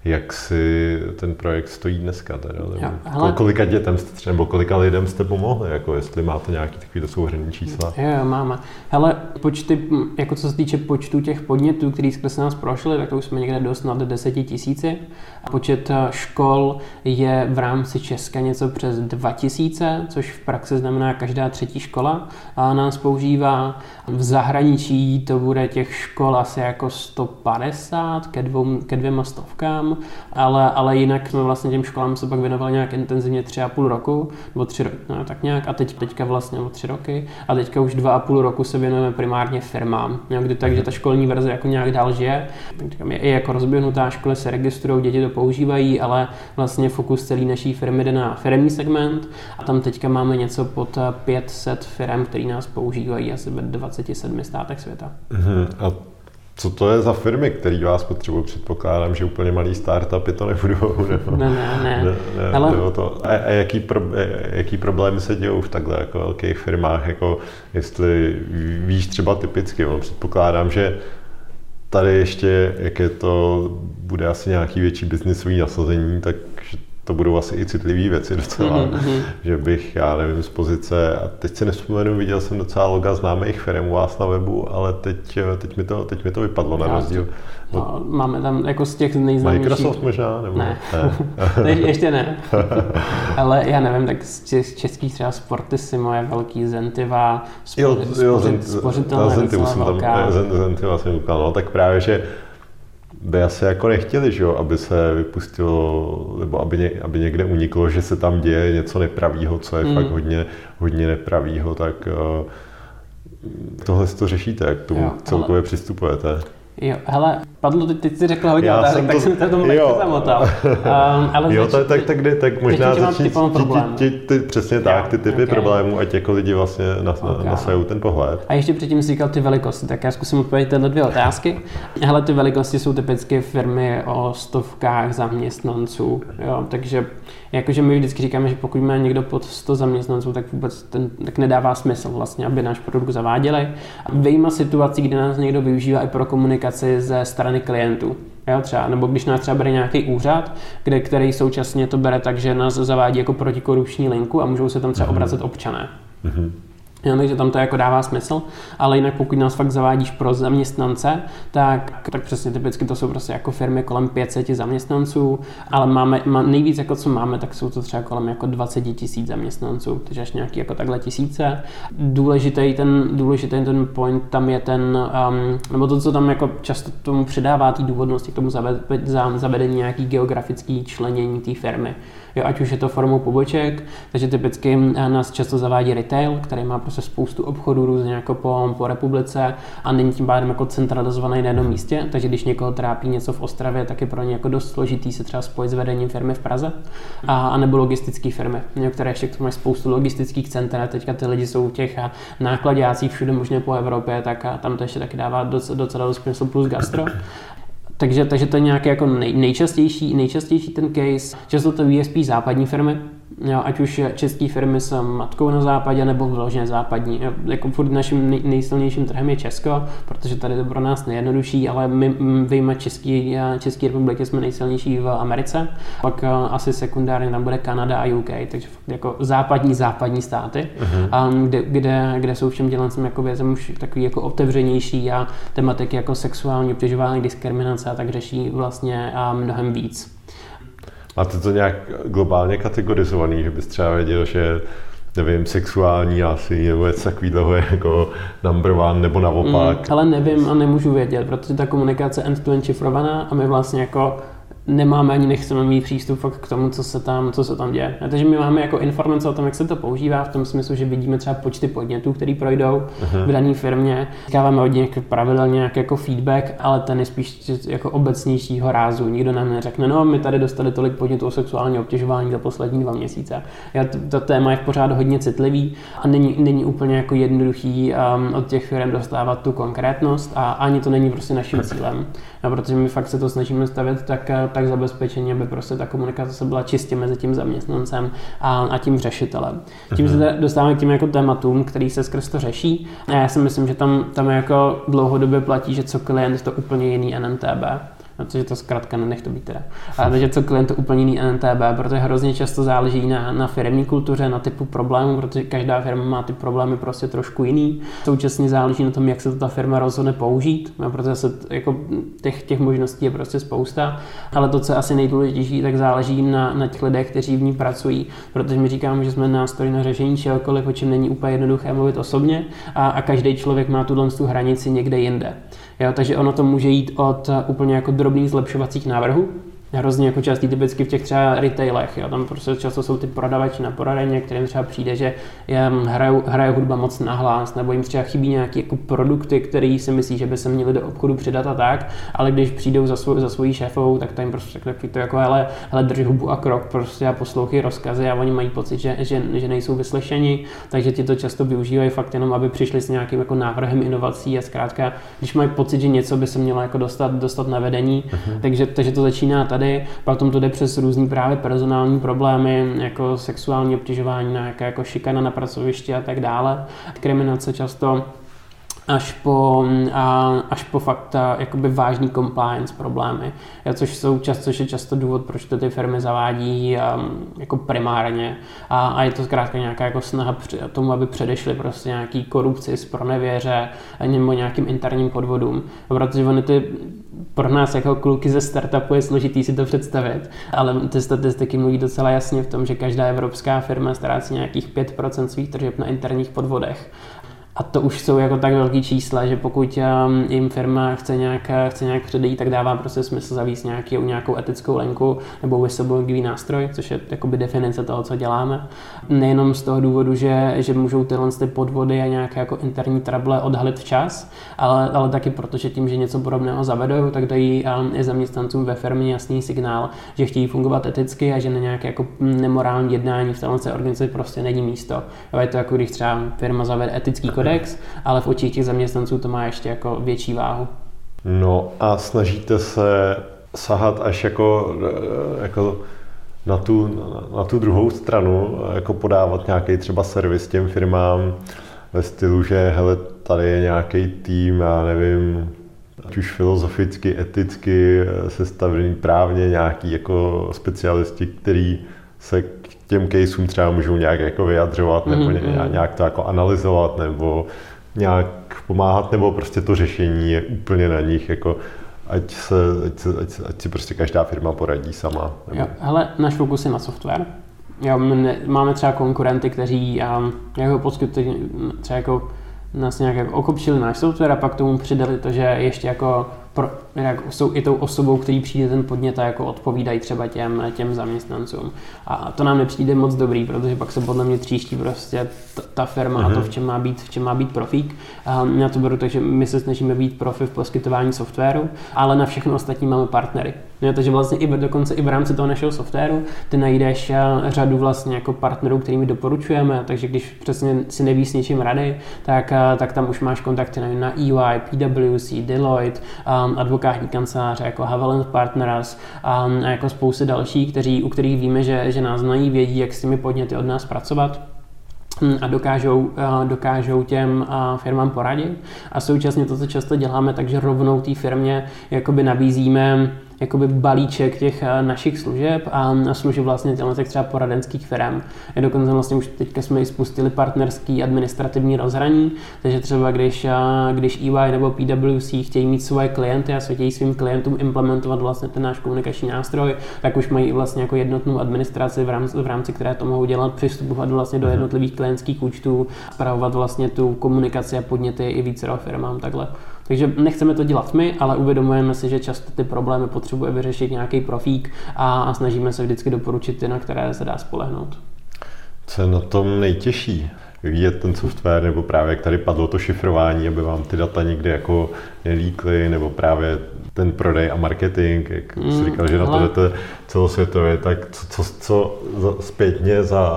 Jak si ten projekt stojí dneska teda? Hele, kolika dětem jste, nebo kolika lidem jste pomohli? Jako jestli máte nějaký takový souhrnné čísla? Jo, máme. Hele, počty, jako co se týče počtu těch podnětů, který skrz nás prošli, tak to už jsme někde dost nad 10 000. Počet škol je v rámci Česka něco přes 2000, což v praxi znamená každá třetí škola nás používá. V zahraničí to bude těch škol asi jako 150 ke dvěma stovkám. Ale jinak jsme vlastně těm školám se pak věnovali nějak intenzivně 3,5 roku, nebo 3 roky, no, tak nějak, a teďka vlastně 3 roky, a teďka už 2,5 roku se věnujeme primárně firmám, takže ta školní verze jako nějak dál žije, je i jako rozběhnutá, školy se registrují, děti to používají, ale vlastně fokus celý naší firmy jde na firemní segment a tam teďka máme něco pod 500 firm, které nás používají asi ve 27 státech světa. Co to je za firmy, které vás potřebují? Předpokládám, že úplně malý startupy to nebudou. Ne. Ale... Jaký problémy se dějou v takhle jako velkých firmách? Jako, jestli víš třeba typicky, předpokládám, že tady ještě, jak je to, bude asi nějaký větší biznisový nasazení, tak to budou asi i citlivé věci docela, že bych, já nevím, z pozice, a teď si nevzpomenu, viděl jsem docela loga známých firm u vás na webu, ale teď mi to vypadlo na rozdíl. No, máme tam jako z těch nejznámějších. Microsoft možná? Nebo? Ne. Ještě ne. Ale já nevím, tak z českých třeba Sportissimo je velký, Zentiva, spořitelna je docela velká. Zentiva jsem ukázal, no tak právě, že by asi jako nechtěli, že jo, aby se vypustilo, nebo aby někde uniklo, že se tam děje něco nepravýho, co je fakt hodně nepravýho, tak tohle si to řešíte, jak k tomu celkově přistupujete. Jo, hele, padlo, teď jsi řekla hodně otázek, tak jsem se tomu lehce zamotal. Tak možná začít přesně tak, ty typy problémů, ať jako lidi vlastně nasajou ten pohled. A ještě předtím jsi říkal ty velikosti, tak já zkusím odpovědět tyhle 2 otázky. Hele, ty velikosti jsou typicky firmy o stovkách zaměstnanců, jo, takže jakože my vždycky říkáme, že pokud má někdo pod 100 zaměstnanců, tak vůbec tak nedává smysl vlastně, aby náš produkt zaváděli. Vyjma situací, kdy nás někdo využívá i pro komunikaci ze strany klientů. Jo, třeba, nebo když nás třeba bere nějaký úřad, který současně to bere tak, že nás zavádí jako protikorupční linku a můžou se tam třeba obracet občané. Jo, takže tam to jako dává smysl, ale jinak pokud nás fakt zavádíš pro zaměstnance, tak přesně typicky to jsou prostě jako firmy kolem 500 zaměstnanců, ale nejvíc jako co máme, tak jsou to třeba kolem jako 20 000 zaměstnanců, takže až nějaký jako takhle tisíce. Důležitý ten point tam je ten, nebo to, co tam jako často tomu přidává tý důvodnosti k tomu zavedení nějaký geografický členění té firmy. Jo, ať už je to formou poboček, takže typicky nás často zavádí retail, který má prostě spoustu obchodů různě jako po republice a není tím pádem jako centralizovaný na jednom místě, takže když někoho trápí něco v Ostravě, tak je pro ně jako dost složitý se třeba spojit s vedením firmy v Praze, a nebo logistické firmy, které ještě k tomu mají spoustu logistických center, teďka ty lidi jsou těch nákladácích všude možně po Evropě, tak a tam to ještě taky dává docela dost smysl plus gastro. Takže to je nějaký jako nejčastější ten case. Často to je spíš západní firmy, jo, ať už české firmy s matkou na západě nebo vložně západní. Jo, jako furt naším nejsilnějším trhem je Česko, protože tady to pro nás nejjednodušší, ale my vyjma České republiky jsme nejsilnější v Americe. Pak asi sekundárně tam bude Kanada a UK, takže jako západní státy, kde jsou všem dělancem jako věcem už takový jako otevřenější a tematiky jako sexuální obtěžování, diskriminace a tak řeší vlastně mnohem víc. Máte to nějak globálně kategorizovaný, že bys třeba věděl, že nevím, sexuální asi nebo něco takového jako number one nebo naopak? Ale nevím a nemůžu vědět, protože ta komunikace end-to-end šifrovaná a my vlastně jako nemáme ani nechceme mít přístup k tomu, co se tam děje. Takže my máme jako informace o tom, jak se to používá, v tom smyslu, že vidíme třeba počty podnětů, které projdou v dané firmě. Získáváme od nich pravidelně nějaký jako feedback, ale ten je spíš jako obecnějšího rázu. Nikdo nám neřekne, no my tady dostali tolik podnětů o sexuální obtěžování za poslední 2 měsíce. To téma je pořád hodně citlivý a není úplně jako jednoduchý od těch firm dostávat tu konkrétnost a ani to není prostě naším cílem. A protože my fakt se to snažíme stavět tak zabezpečení, aby prostě ta komunikace se byla čistě mezi tím zaměstnancem a tím řešitelem. Tím se dostáváme k těm jako tématům, který se skrz to řeší. A já si myslím, že tam jako dlouhodobě platí, že co klient, to úplně jiný NNTB. protože to zkrátka Nenech to být teda. Takže co klient, úplně jiný NNTB, protože hrozně často záleží na firemní kultuře, na typu problémů, protože každá firma má ty problémy prostě trošku jiný. Současně záleží na tom, jak se to ta firma rozhodne použít, protože se jako těch možností je prostě spousta, ale to, co je asi nejdůležitější, tak záleží na těch lidech, kteří v ní pracují, protože my říkáme, že jsme nástroj na řešení čehokoliv, o čem není úplně jednoduché mluvit osobně a každý člověk má tu hranici někde jinde. Jo, takže ono to může jít od úplně jako drobných zlepšovacích návrhů, hrozně jako častý typicky v těch třeba retailech, jo, tam prostě často jsou ty prodavači na poradeně, kterým třeba přijde, že hraje hudba moc nahlas, nebo jim třeba chybí nějaké jako produkty, které si myslí, že by se měly do obchodu přidat a tak, ale když přijdou za svojí šéfovou, tak tam prostě takový to jako hele, drž hubu a krok prostě a poslouchej rozkazy a oni mají pocit, že nejsou vyslyšeni, takže ti to často využívají fakt jenom, aby přišli s nějakým jako návrhem inovací a zkrátka, když mají pocit, že něco by se mělo jako dostat na vedení, takže to začíná tady. Potom to jde přes různý právě personální problémy, jako sexuální obtěžování, nějaká jako šikana na pracovišti a tak dále. Kriminace často až po fakt jakoby vážný compliance problémy, což je často důvod, proč to ty firmy zavádí jako primárně a je to zkrátka nějaká jako snaha tomu, aby předešli prostě nějaký korupci, spronevěře nebo nějakým interním podvodům, protože oni ty pro nás jako kluky ze startupu je složitý si to představit, ale ty statistiky mluví docela jasně v tom, že každá evropská firma ztrácí nějakých 5% svých tržeb na interních podvodech. A to už jsou jako tak velký čísla, že pokud jim firma chce nějak předejít, tak dává prostě smysl zavést nějakou etickou lenku nebo whistleblowingový nástroj, což je jakoby definice toho, co děláme. Nejenom z toho důvodu, že můžou tyhle ty podvody a nějaké jako interní trable odhalit včas, ale taky proto, že tím, že něco podobného zavedou, tak dají i zaměstnancům ve firmě jasný signál, že chtějí fungovat eticky a že na nějaké jako nemorální jednání v této organizaci prostě není místo. Je to jako když třeba firma zavede etický kodex, ale v očích těch zaměstnanců to má ještě jako větší váhu. No a snažíte se sahat až jako na tu druhou stranu, jako podávat nějaký třeba servis těm firmám ve stylu, že hele, tady je nějaký tým, já nevím, ať už filozoficky, eticky, sestavený právně, nějaký jako specialisti, který se těm caseům třeba můžou nějak jako vyjadřovat nebo nějak to jako analyzovat nebo nějak pomáhat, nebo prostě to řešení je úplně na nich, jako ať si prostě každá firma poradí sama. Nebo... Jo, hele, náš fokus je na software. Jo, máme třeba konkurenty, kteří třeba jako nás nějak jako okopčili náš software a pak tomu přidali to, že ještě jsou i tou osobou, který přijde ten podnět a jako odpovídají třeba těm zaměstnancům. A to nám nepřijde moc dobrý, protože pak se podle mě tříští prostě ta firma a to, v čem má být profík. Já to beru, takže my se snažíme být profi v poskytování softwaru, ale na všechno ostatní máme partnery. No, takže vlastně dokonce i v rámci toho našeho softwaru ty najdeš řadu vlastně jako partnerů, kterými doporučujeme, takže když přesně si nevíš s něčím rady, tak tam už máš kontakty na EY, PwC, Deloitte, advokátní kanceláře jako Havilland Partners a jako spousty dalších, u kterých víme, že nás znají, vědí, jak s těmi podněty od nás pracovat a dokážou těm firmám poradit. A současně to, co často děláme, takže rovnou té firmě jakoby nabízíme jakoby balíček těch našich služeb a služeb vlastně těch třeba poradenských firm. Dokonce vlastně už teďka jsme i spustili partnerský administrativní rozhraní, takže třeba když EY nebo PwC chtějí mít svoje klienty a chtějí svým klientům implementovat vlastně ten náš komunikační nástroj, tak už mají vlastně jako jednotnou administraci, v rámci které to mohou dělat, přistupovat vlastně do jednotlivých klientských účtů, spravovat vlastně tu komunikaci a podněty i vícero firmám takhle. Takže nechceme to dělat my, ale uvědomujeme si, že často ty problémy potřebuje vyřešit nějaký profík a snažíme se vždycky doporučit ty, na které se dá spolehnout. Co je na tom nejtěžší? Vyvíjet ten software, nebo právě jak tady padlo to šifrování, aby vám ty data někdy jako nelíkly, nebo právě ten prodej a marketing, jak jsi říkal, že na to jdete celosvětově, tak co zpětně za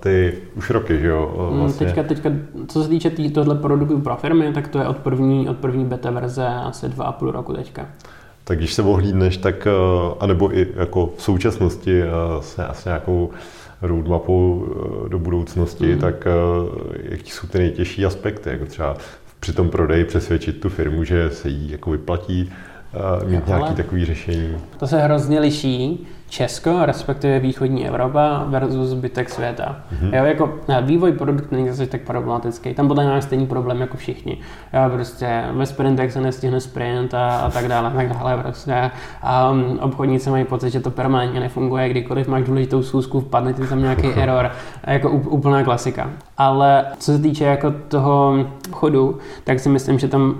ty už roky, že jo? Vlastně. Teďka, co se týče tohle produktu pro firmy, tak to je od první beta verze asi 2,5 roku teďka. Tak když se ohlídneš, tak anebo i jako v současnosti s nějakou roadmapu do budoucnosti, tak jaký jsou ty nejtěžší aspekty, jako třeba při tom prodeji přesvědčit tu firmu, že se jí jako vyplatí mít nějaké takové řešení. To se hrozně liší Česko, respektive východní Evropa versus zbytek světa. Mm-hmm. Jo, jako vývoj produktu není zase tak problematický. Tam podle nás stejný problém jako všichni. Jo, prostě ve sprintech se nestihne sprint a tak dále. Prostě. A obchodníci mají pocit, že to permanentně nefunguje. Kdykoliv máš důležitou schůzku, vpadne ti tam nějaký error. Jako úplná klasika. Ale co se týče jako toho chodu, tak si myslím, že tam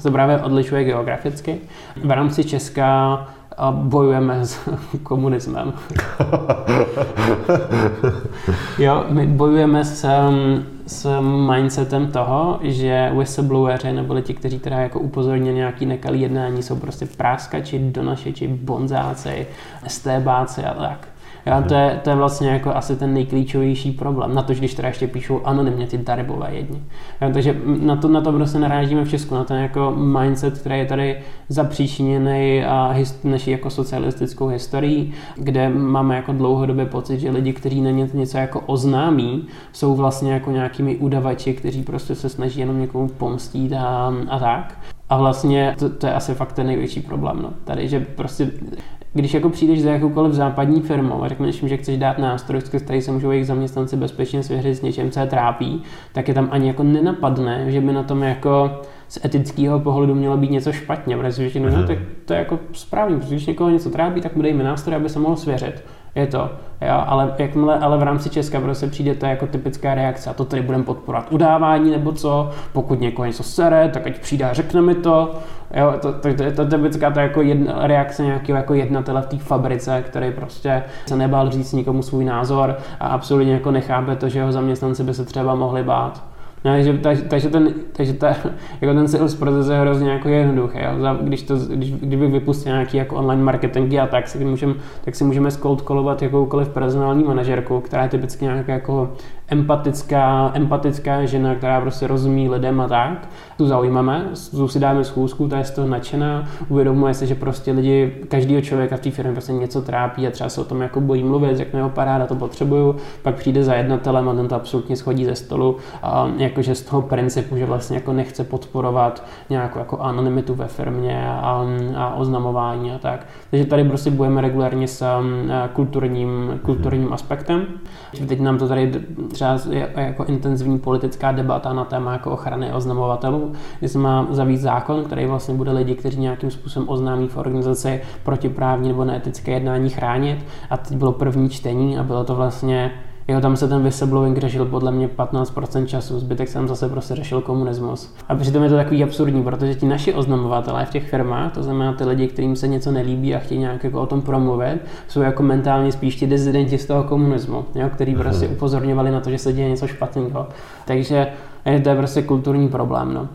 Zobrávě odlišuje geograficky. V rámci Česka bojujeme s komunismem. Jo, my bojujeme s mindsetem toho, že whistlebloweri neboli ti, kteří teda jako upozorní nějaký nekalý jednání, jsou prostě práskači, donašeči, bonzáci, stébáci a tak. Jo, to je vlastně jako asi ten nejklíčovější problém, na to, když teda ještě píšou anonymně ty darybové jedni. Jo, takže na to prostě narážíme v Česku, na ten jako mindset, který je tady zapříčiněný naší jako socialistickou historií, kde máme jako dlouhodobě pocit, že lidi, kteří na něco jako oznámí, jsou vlastně jako nějakými udavači, kteří prostě se snaží jenom někomu pomstít a tak. A vlastně to je asi fakt ten největší problém, no. Tady, že prostě když jako přijdeš za jakoukoliv západní firmou a řekneš jim, že chceš dát nástroj, s kterým se můžou jejich zaměstnanci bezpečně svěřit s něčím, co je trápí, tak je tam ani jako nenapadne, že by na tom jako z etického pohledu mělo být něco špatně, protože říkají, no tak to je jako správně, protože když někoho něco trápí, tak mu dejme nástroj, aby se mohl svěřit. Je to, jo, ale v rámci Česka prostě přijde ta jako typická reakce a to tady budeme podporovat udávání nebo co, pokud někoho něco sere, tak ať přijde a řekne mi to. Jo, to je ta typická ta jako reakce nějakého jako jednatele v té fabrice, který prostě se nebál říct nikomu svůj názor a absolutně jako nechápe to, že jeho zaměstnanci by se třeba mohli bát. No, takže ten sales proces je hrozně jako jednoduchý. Jo? Kdybych vypustil nějaký jako online marketingy a tak, tak si můžeme cold-callovat jakoukoliv personální manažerku, která je typicky nějaká jako empatická žena, která prostě rozumí lidem a tak. Tu zaujmeme, tu si dáme schůzku, ta je z toho nadšená, uvědomuje se, že prostě lidi, každýho člověka v té firmě prostě něco trápí a třeba se o tom jako bojí mluvit, řekne jo, paráda, to potřebuju, pak přijde za jednatelem a ten to absolutně schodí ze stolu. A jakože z toho principu, že vlastně jako nechce podporovat nějakou jako anonymitu ve firmě a oznamování a tak. Takže tady prostě budeme regulárně s kulturním aspektem. Teď nám to tady třeba je jako intenzivní politická debata na téma jako ochrany oznamovatelů, kdy se má zavít zákon, který vlastně bude lidi, kteří nějakým způsobem oznámí v organizaci protiprávní nebo neetické jednání chránit. A teď bylo první čtení a bylo to vlastně jo, tam se ten whistleblowing řešil podle mě 15% času, zbytek jsem zase prostě řešil komunismus. A přitom je to takový absurdní, protože ti naši oznamovatelé v těch firmách, to znamená ty lidi, kterým se něco nelíbí a chtějí nějak jako o tom promluvit, jsou jako mentálně spíš ti dezidenti z toho komunismu, jo, který prostě upozorňovali na to, že se děje něco špatného. Takže to je prostě kulturní problém, no.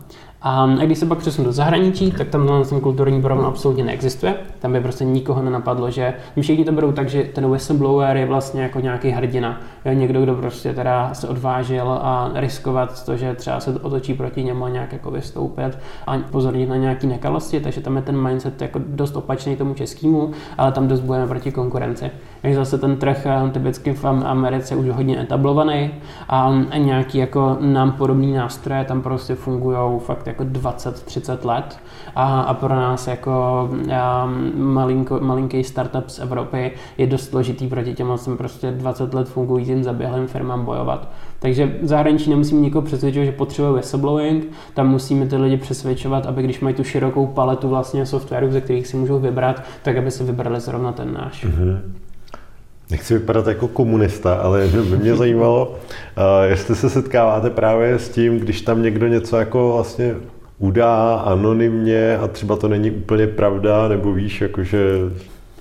A když se pak přesunu do zahraničí, tak tam ten kulturní problém absolutně neexistuje. Tam by prostě nikoho nenapadlo, že všichni to berou tak, že ten whistleblower je vlastně jako nějaký hrdina. Někdo, kdo prostě teda se odvážil a riskovat to, že třeba se otočí proti němu a nějak jako vystoupit a pozornit na nějaký nekalosti, takže tam je ten mindset jako dost opačný tomu českému, ale tam dost bojujeme proti konkurenci. Takže zase ten trh typicky v Americe už hodně etablovaný a nějaký jako nám podobný nástroje tam prostě fungujou fakt jako 20-30 let a pro nás jako malinký startup z Evropy je dost složitý proti těm prostě 20 let fungujícím zaběhlým firmám bojovat. Takže v zahraničí nemusíme nikoho přesvědčovat, že potřebuje whistleblowing, tam musíme ty lidi přesvědčovat, aby když mají tu širokou paletu vlastně softwarů, ze kterých si můžou vybrat, tak aby se vybrali zrovna ten náš. Mm-hmm. Nechci vypadat jako komunista, ale by mě zajímalo, jestli se setkáváte právě s tím, když tam někdo něco jako vlastně udá anonymně a třeba to není úplně pravda, nebo víš, jakože...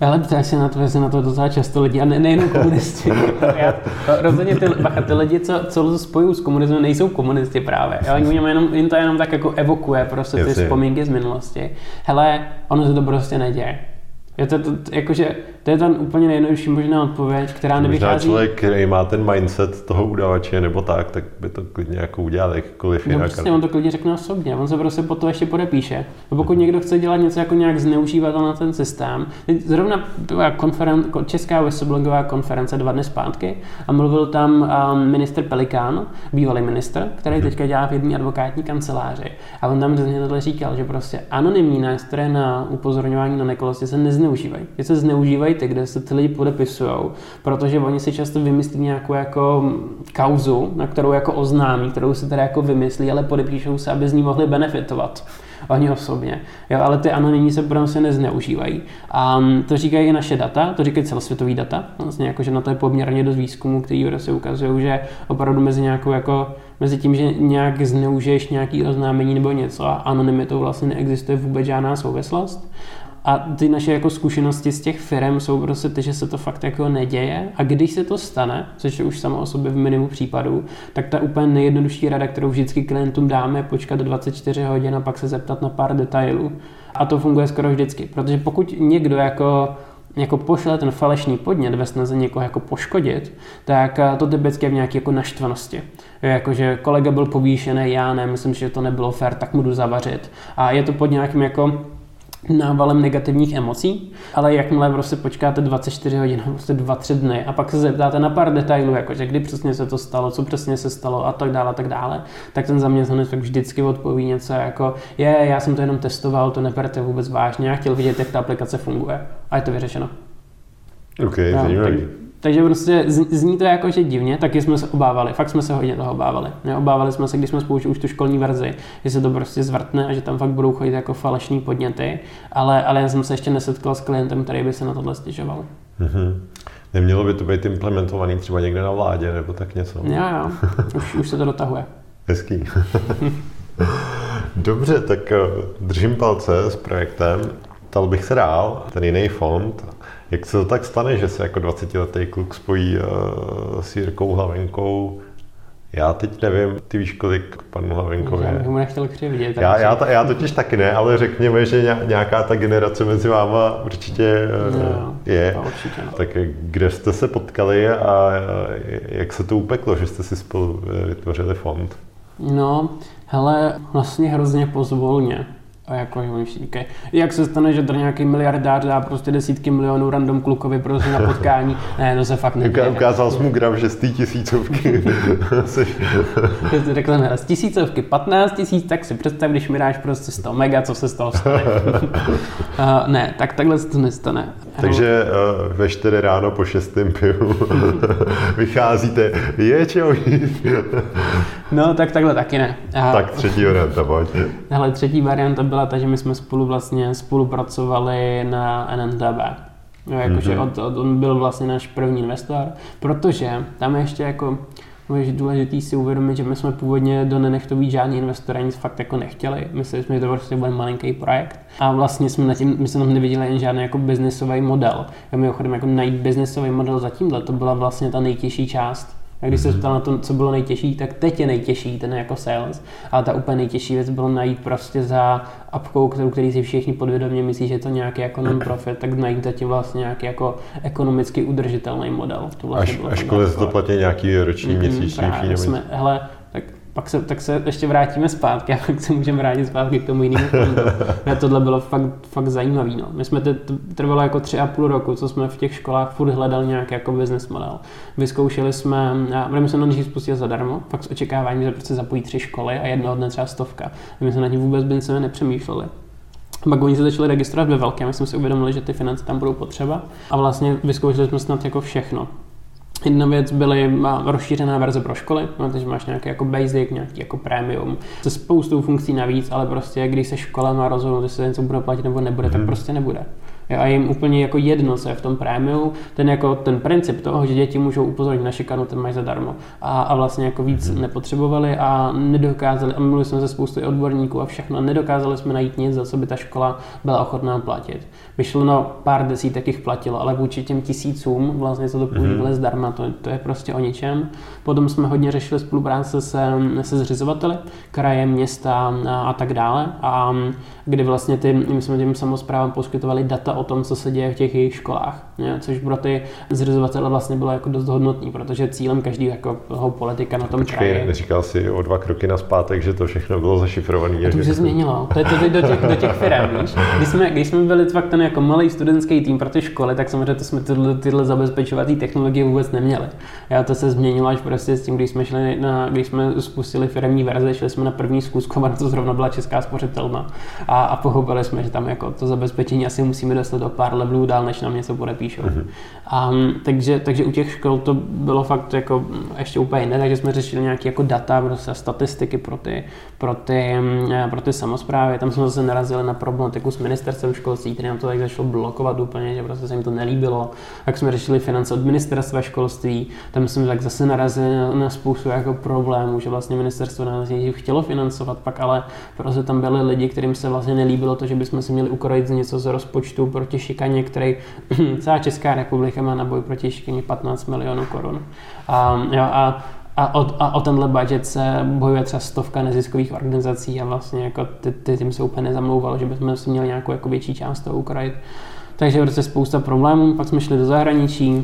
Ale ptáš se na to, jestli na to docela často lidi, a nejenom komunisti. Rozhodně ty lidi, co spojují s komunismem, nejsou komunisti právě. Jim to jenom tak jako evokuje prostě ty vzpomínky z minulosti. Hele, ono se to prostě neděje. Je to jakože To je ta úplně nejjednodušší možná odpověď, která nevychází. Možná člověk, který má ten mindset toho udavače nebo tak, tak by to klidně jako udělal jakkoliv jinak. No přesně, on to klidně řekne osobně, on se prostě pod to ještě podepíše. A pokud někdo chce dělat něco jako nějak zneužívat na ten systém, zrovna byla česká whistleblogová konference 2 dny zpátky a mluvil tam minister Pelikán, bývalý minister, který teďka dělá v jedné advokátní kanceláři. A on tam přesně tohle říkal, že prostě anonymní nástroje na upozorňování na nekalosti se nezneužívají. Že se zneužívají ty, kde se ty lidi podepisujou, protože oni si často vymyslí nějakou jako kauzu, na kterou jako oznámí, kterou si teda jako vymyslí, ale podepíšou se, aby z ní mohli benefitovat. Oni osobně. Jo, ale ty anonymní se prostě nezneužívají. A to říkají i naše data, to říkají celosvětový data. Vlastně jako, že na to je poměrně dost výzkumu, který se ukazují, že opravdu mezi nějakou jako mezi tím, že nějak zneužiješ nějaký oznámení nebo něco a anonymitou vlastně neexistuje vůbec žádná souvislost. A ty naše jako zkušenosti z těch firm jsou prostě ty, že se to fakt jako neděje a když se to stane, což je už samo o sobě v minimu případů, tak ta úplně nejjednodušší rada, kterou vždycky klientům dáme, je počkat 24 hodin a pak se zeptat na pár detailů. A to funguje skoro vždycky, protože pokud někdo jako pošle ten falešný podnět ve snaze někoho jako poškodit, tak to typicky je v nějaké jako naštvanosti. Jakože kolega byl povýšený, já ne, myslím, že to nebylo fér, tak mu jdu zavařit. A je to pod nějakým jako návalem negativních emocí, ale jakmile prostě počkáte 24 hodin, prostě 2-3 dny a pak se zeptáte na pár detailů, jakože kdy přesně se to stalo, co přesně se stalo a tak dále, tak ten zaměstnanec tak vždycky odpoví něco jako já jsem to jenom testoval, to neberte vůbec vážně, já chtěl vidět, jak ta aplikace funguje a je to vyřešeno. OK, zajímavý. Takže prostě zní to jakože divně, taky jsme se obávali, fakt jsme se hodně toho obávali. Obávali jsme se, když jsme spoužili už tu školní verzi, že se to prostě zvrtne a že tam fakt budou chodit jako falešní podněty, ale já jsem se ještě nesetkal s klientem, který by se na tohle stěžoval. Nemělo by to být implementovaný třeba někde na vládě nebo tak něco? Jo, už se to dotahuje. Hezký. Dobře, tak držím palce s projektem. Ptal bych se dál, ten jiný fond. Jak se to tak stane, že se jako 20-letý kluk spojí s Jirkou Hlavenkou? Já teď nevím, ty víš, kolik panu Hlavenkovi je. Já bych mu nechtěl křivdit. Já totiž taky ne, ale řekněme, že nějaká ta generace mezi váma určitě je. Určitě, no. Tak kde jste se potkali a jak se to upeklo, že jste si spolu vytvořili fond? No, hele, vlastně hrozně pozvolně. A jako, jak se stane, že tady nějaký miliardář dá prostě desítky milionů random klukovi prostě na potkání? Ne, to se fakt neděje. Ukázal jsem mu graf, že z té tisícovky řekl, z tisícovky 15 000, tak si představ, když mi dáš prostě 100 mega, co se z toho stane. Ne, tak takhle se to nestane. Takže ve 4 ráno po 6. pivu vycházíte, je čeho jít. No, tak takhle taky ne. Tak třetí varianta, pojď. Hele, třetí varianta byla ta, že my jsme spolupracovali na NNTB. Jo, jakože on byl vlastně náš první investor, protože tam ještě jako je důležitý si uvědomit, že my jsme původně do Nenech to být žádný investora nic fakt jako nechtěli. Mysleli jsme, že to prostě bude malinký projekt. A vlastně my jsme tam neviděli jen žádný jako biznesový model. A mimochodem jako najít biznesový model za tímhle, to byla vlastně ta nejtěžší část. A když se ptal na to, co bylo nejtěžší, tak teď je nejtěžší ten jako sales, ale ta úplně nejtěžší věc bylo najít prostě za apkou, který si všichni podvědomě myslí, že je to nějaký jako non-profit, tak najít zatím vlastně nějaký jako ekonomicky udržitelný model. A škole se to platí nějaký roční měsíční fee? Tak se ještě vrátíme zpátky a pak se můžeme vrátit zpátky k tomu jinému fondu. Tohle bylo fakt zajímavý. No. My jsme trvalo jako 3,5 roku, co jsme v těch školách furt hledali nějaký jako business model. Vyzkoušeli jsme, my jsme to nejdřív spustili zadarmo, fakt s očekáváním, že prostě zapojí 3 školy a jednoho dne třeba 100. My jsme na ně vůbec nic nepřemýšleli. Pak oni se začali registrovat ve velkém, my jsme si uvědomili, že ty finance tam budou potřeba a vlastně vyzkoušeli jsme snad jako všechno. Jedna věc byla rozšířená verze pro školy, protože máš nějaký jako basic, nějaký jako premium, se spoustou funkcí navíc, ale prostě když se škola má rozhodnout, jestli se něco bude platit nebo nebude, tak prostě nebude. A jim úplně jako jedno, co je v tom prémiu, ten princip toho, že děti můžou upozornit na šikanu, ten mají zadarmo. A vlastně jako víc nepotřebovali a nedokázali, a mluvili jsme se spoustou odborníků a všechno, nedokázali jsme najít nic, za co by ta škola byla ochotná platit. Vyšlo pár desítek jich platilo, ale vůči těm tisícům vlastně se to používali zdarma, to je prostě o ničem. Potom jsme hodně řešili spolupráce se zřizovateli, kraje, města a tak dále, a kdy vlastně my jsme těm samosprávám poskytovali data o tom, co se děje v těch jejich školách, což pro ty zřizovatele vlastně bylo jako dost hodnotný, protože cílem každého politika na tom kraji... Neříkal si o 2 kroky nazpátek, že to všechno bylo zašifrované. To už se změnilo, to je to teď do těch firem, víš? Když jsme byli fakt ten jako malý studentský tým pro ty školy, tak samozřejmě to jsme tyhle zabezpečovací technologie vůbec neměli. Já to se změnilo až prostě s tím, když jsme spustili firemní verze, šli jsme na první zkusku, a to zrovna byla Česká spořitelna a pochopili jsme, že tam jako to zabezpečení asi musíme dostat o pár levelů dál, než nám něco podepíšou. Takže u těch škol to bylo fakt jako ještě úplně jiné, takže jsme řešili nějaké jako data, prostě statistiky pro ty samosprávy. Tam jsme zase narazili na problematiku s ministerstvem školství, který nám to tak začalo blokovat úplně, že prostě se jim to nelíbilo. Tak jsme řešili finance od ministerstva školství, tam jsme tak zase narazili na spoustu jako problémů, že vlastně ministerstvo nás chtělo financovat, pak ale prostě tam byli lidi, kterým se vlastně nelíbilo to, že bychom si měli ukrojit něco z rozpočtu proti šikaně, který celá Česká republika má na boj proti šikaně 15 milionů korun. A o tenhle budget se bojuje třeba 100 neziskových organizací a vlastně jako tím se úplně nezamlouvalo, že bychom si měli nějakou jako větší část toho ukrojit. Takže prostě spousta problémů, pak jsme šli do zahraničí,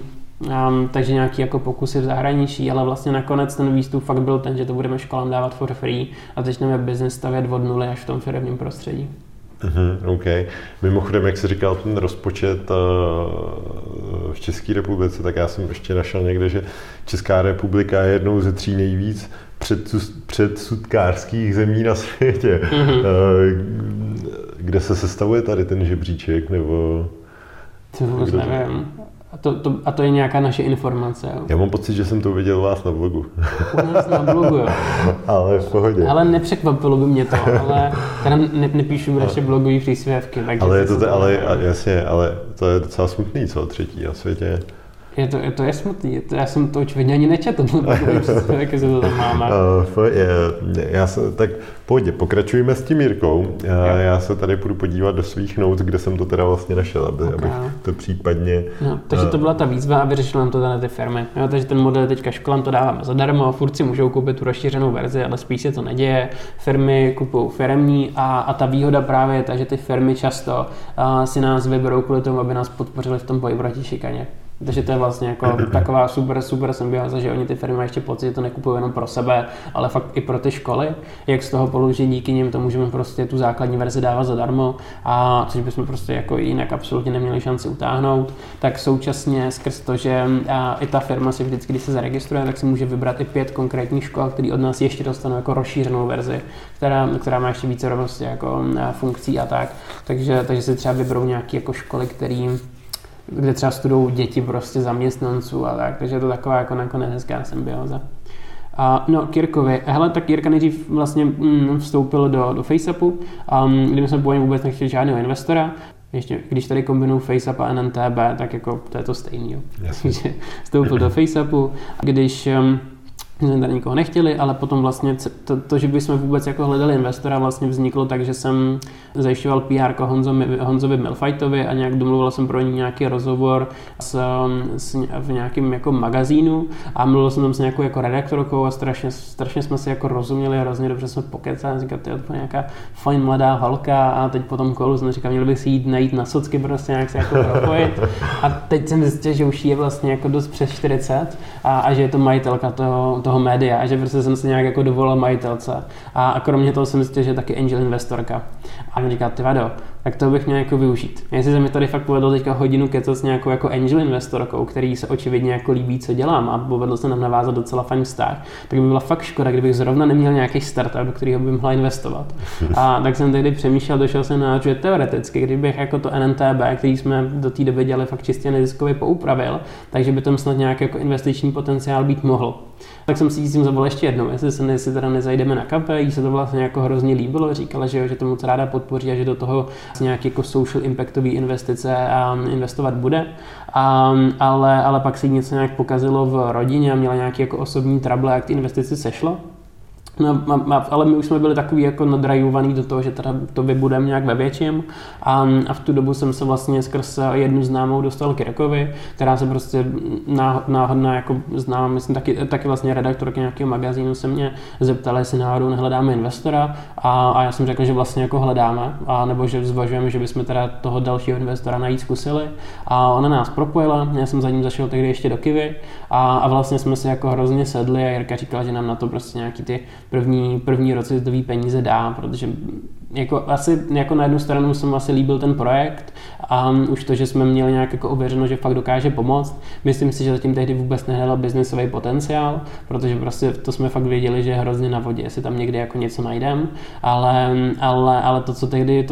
takže nějaký jako pokusy v zahraničí, ale vlastně nakonec ten výstup fakt byl ten, že to budeme školám dávat for free a začneme business stavět od nuly až v tom firemním prostředí. OK. Mimochodem, jak jsi říkal, ten rozpočet v České republice, tak já jsem ještě našel někde, že Česká republika je jednou ze 3 nejvíc předsudkářských zemí na světě. Kde se sestavuje tady ten žebříček, nebo... Nevím. A to je nějaká naše informace. Jo. Já mám pocit, že jsem to viděl vás na blogu. U nás na blogu, jo. Ale v pohodě. Ale nepřekvapilo by mě to, ale nepíšu naše blogové příspěvky. Ale to je docela smutný, co? 3. na světě. Je to smutný, já jsem to očividně ani nečetl, takže se to tam máme. Tak pojď, pokračujeme s tím Jirkou. Já se tady půjdu podívat do svých notes, kde jsem to teda vlastně našel, abych to případně... No, takže to byla ta výzva a vyřešili nám to tady ty firmy. Jo, takže ten model teďka školám to dáváme zadarmo, furt si můžou koupit tu rozšířenou verzi, ale spíš se to neděje. Firmy kupují firemní a ta výhoda právě je ta, že ty firmy často si nás vyberou kvůli tomu, aby nás podpořili v tom boji proti šikaně. Takže to je vlastně jako taková super symbioza, že oni ty firmy ještě pocit, že to nekupují jenom pro sebe, ale fakt i pro ty školy. Jak z toho polu, že díky nim to můžeme prostě tu základní verzi dávat zadarmo, a což bychom prostě jako jinak absolutně neměli šanci utáhnout, tak současně skrz to, že i ta firma si vždycky, když se zaregistruje, tak si může vybrat i 5 konkrétních škol, které od nás ještě dostanou jako rozšířenou verzi, která má ještě více prostě jako funkcí a tak. Takže si třeba vyberou nějaké jako školy, kde třeba studují děti prostě zaměstnanců a tak, takže je to taková jako nakonec hezká symbioza. K Jirkovi. Hele, tak Jirka nejdřív vlastně vstoupil do FaceAppu, kdy jsme po něm vůbec nechtěli žádného investora. Ještě, když tady kombinuju FaceApp a NNTB, tak jako to je to stejný. Takže vstoupil do FaceAppu, když... jsme tady nikoho nechtěli, ale potom vlastně to, že bychom vůbec jako hledali investora, vlastně vzniklo tak, že jsem zajišťoval PR Honzovi Milfajtovi a nějak domluvil jsem pro něj nějaký rozhovor v nějakém jako magazínu a mluvil jsem tam s nějakou jako redaktorkou a strašně jsme si jako rozuměli, hrozně dobře jsme pokecali, říkal, to je nějaká fajn mladá holka a teď po tom kolu jsem říkal, měl bych si jít najít na socky, prostě nějak se jako propojit a teď jsem zjistil, že už je vlastně jako dost přes 40 a že je to majitelka toho média a že prostě jsem se nějak jako dovolil majitelce a kromě toho jsem zjistil, že je taky angel investorka a mi říká, ty vado, tak toho bych měl jako využít. Jestli se mi tady fakt povedlo teďka hodinu kecat s nějakou jako angel investorkou, který se očividně jako líbí, co dělám a povedlo se nám navázat docela fajn vztah, tak by byla fakt škoda, kdybych zrovna neměl nějaký startup, do kterého bych mohla investovat. A tak jsem tehdy přemýšlel, došel jsem na, že teoreticky, kdybych jako to NNTB, který jsme do té doby dělali fakt čistě neziskově, poupravil, takže by tam snad nějaký jako investiční potenciál být mohl. Tak jsem si s tím zavolal ještě jednou, jestli teda nezajdeme na kafe, jí se to vlastně jako hrozně líbilo, říkala, že to moc ráda podpoří a že do toho nějaké jako social impactové investice investovat bude, ale pak si něco nějak pokazilo v rodině a měla nějaké jako osobní trable, jak ty investice sešlo. Ale my už jsme byli takový jako nadrajovaný do toho, že teda to vybudeme nějak ve větším a v tu dobu jsem se vlastně skrz jednu známou dostal k Rakovi, která se prostě náhodná jako známá, myslím taky vlastně redaktorka nějakého magazínu se mě zeptala, jestli náhodou nehledáme investora a já jsem řekl, že vlastně jako hledáme a nebo že zvažujeme, že bychom teda toho dalšího investora najít zkusili a ona nás propojila, já jsem za ním zašel tehdy ještě do Kivy a vlastně jsme si jako hrozně sedli a Jirka říkala, že nám na to prostě nějaký ty první rozjezdový peníze dá, protože jako asi jako na jednu stranu jsem asi líbil ten projekt a už to, že jsme měli nějak jako ověřeno, že fakt dokáže pomoct. Myslím si, že zatím tehdy vůbec nehledal biznesový potenciál, protože prostě to jsme fakt věděli, že je hrozně na vodě, jestli tam někde jako něco najdeme, ale to,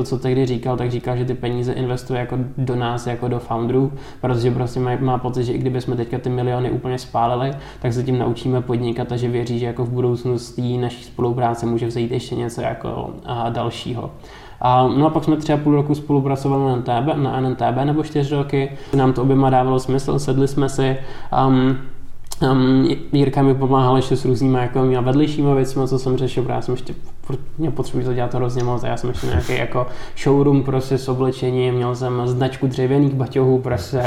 co tehdy říkal, tak říkal, že ty peníze investuje jako do nás, jako do founderů, protože prostě má pocit, že i kdyby jsme teďka ty miliony úplně spálili, tak se tím naučíme podnikat a že věří, že jako v budoucnosti naší spolupráce může vzejít ještě něco jako další. No a pak jsme třeba půl roku spolupracovali na NNTB nebo 4 roky. Nám to oběma dávalo smysl, sedli jsme si. Jirka mi pomáhala ještě s různými jako vedlejšíma věcmi, co jsem řešil, protože já jsem ještě potřebuji to dělat hrozně moc a já jsem ještě nějaký jako showroom prostě s oblečením, měl jsem značku dřevěných baťohů prostě,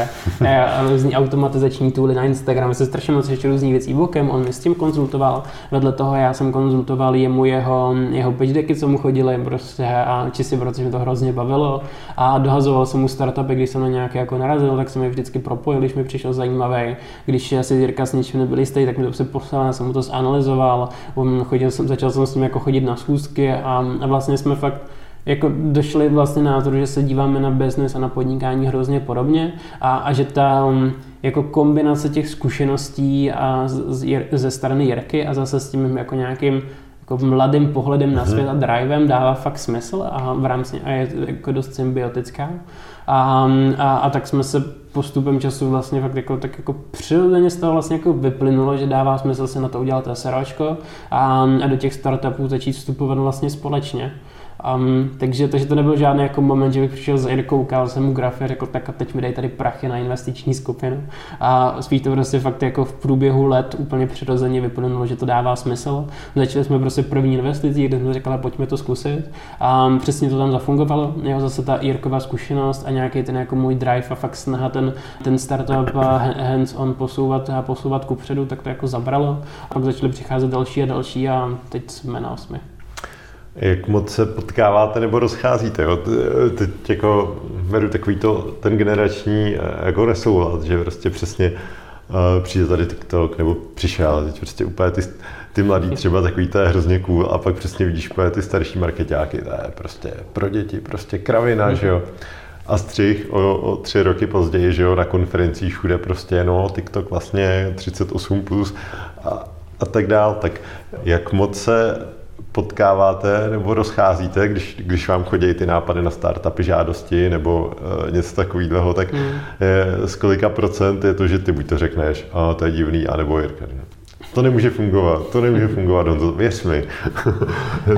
různý automatizační tooly na Instagram, se strašně moc ještě různých věcí bokem, on mě s tím konzultoval, vedle toho já jsem konzultoval jemu jeho pitch decky, co mu chodily prostě a čistě, protože mi to hrozně bavilo a dohazoval jsem mu startupy, když jsem na nějaké jako narazil, tak jsem je vždycky propojil, když mi přišel zajímavý, když asi Jirka s ničím nebyl jistý, tak mi to se poslal, já jsem mu to zanalyzoval, začal jsem s ním jako chodit na schůzky a vlastně jsme fakt jako došli vlastně názoru, že se díváme na business a na podnikání hrozně podobně a že ta jako kombinace těch zkušeností a ze strany Jirky a zase s tím jako nějakým jako mladým pohledem na svět a drivem dává fakt smysl a je jako dost symbiotická. A tak jsme se postupem času vlastně fakt jako, tak jako přirozeně z toho vlastně jako vyplynulo, že dává smysl se na to udělat SROčko a do těch startupů začít vstupovat vlastně společně. Takže to nebyl žádný jako moment, že bych přišel za Jirkou, ukázal jsem mu grafy a řekl tak a teď mi dej tady prachy na investiční skupinu a spíš to prostě fakt jako v průběhu let úplně přirozeně vyplynulo, že to dává smysl. Začali jsme prostě první investici, kde jsme řekli, pojďme to zkusit a přesně to tam zafungovalo, jo, zase ta Jirková zkušenost a nějaký ten jako můj drive a fakt snaha ten startup hands on posouvat a posouvat kupředu, tak to jako zabralo a pak začaly přicházet další a další a teď jsme na 8. Jak moc se potkáváte nebo rozcházíte? Jo? Teď jako vedu takový to, ten generační jako nesouhlad, že prostě přesně přijde tady TikTok nebo přišel, teď prostě úplně ty mladý třeba takový, to je hrozně cool a pak přesně vidíš úplně ty starší markeťáky, to je prostě pro děti, prostě kravina, že jo? A střih o 3 roky později, že jo, na konferencích všude prostě, no, TikTok vlastně 38+ a tak dál, tak jak moc se potkáváte nebo rozcházíte, když vám chodí ty nápady na startupy, žádosti nebo něco takového, tak z kolika procent je to, že ty buď to řekneš, a to je divný, anebo Jirka, to nemůže fungovat, Honzo, věř mi.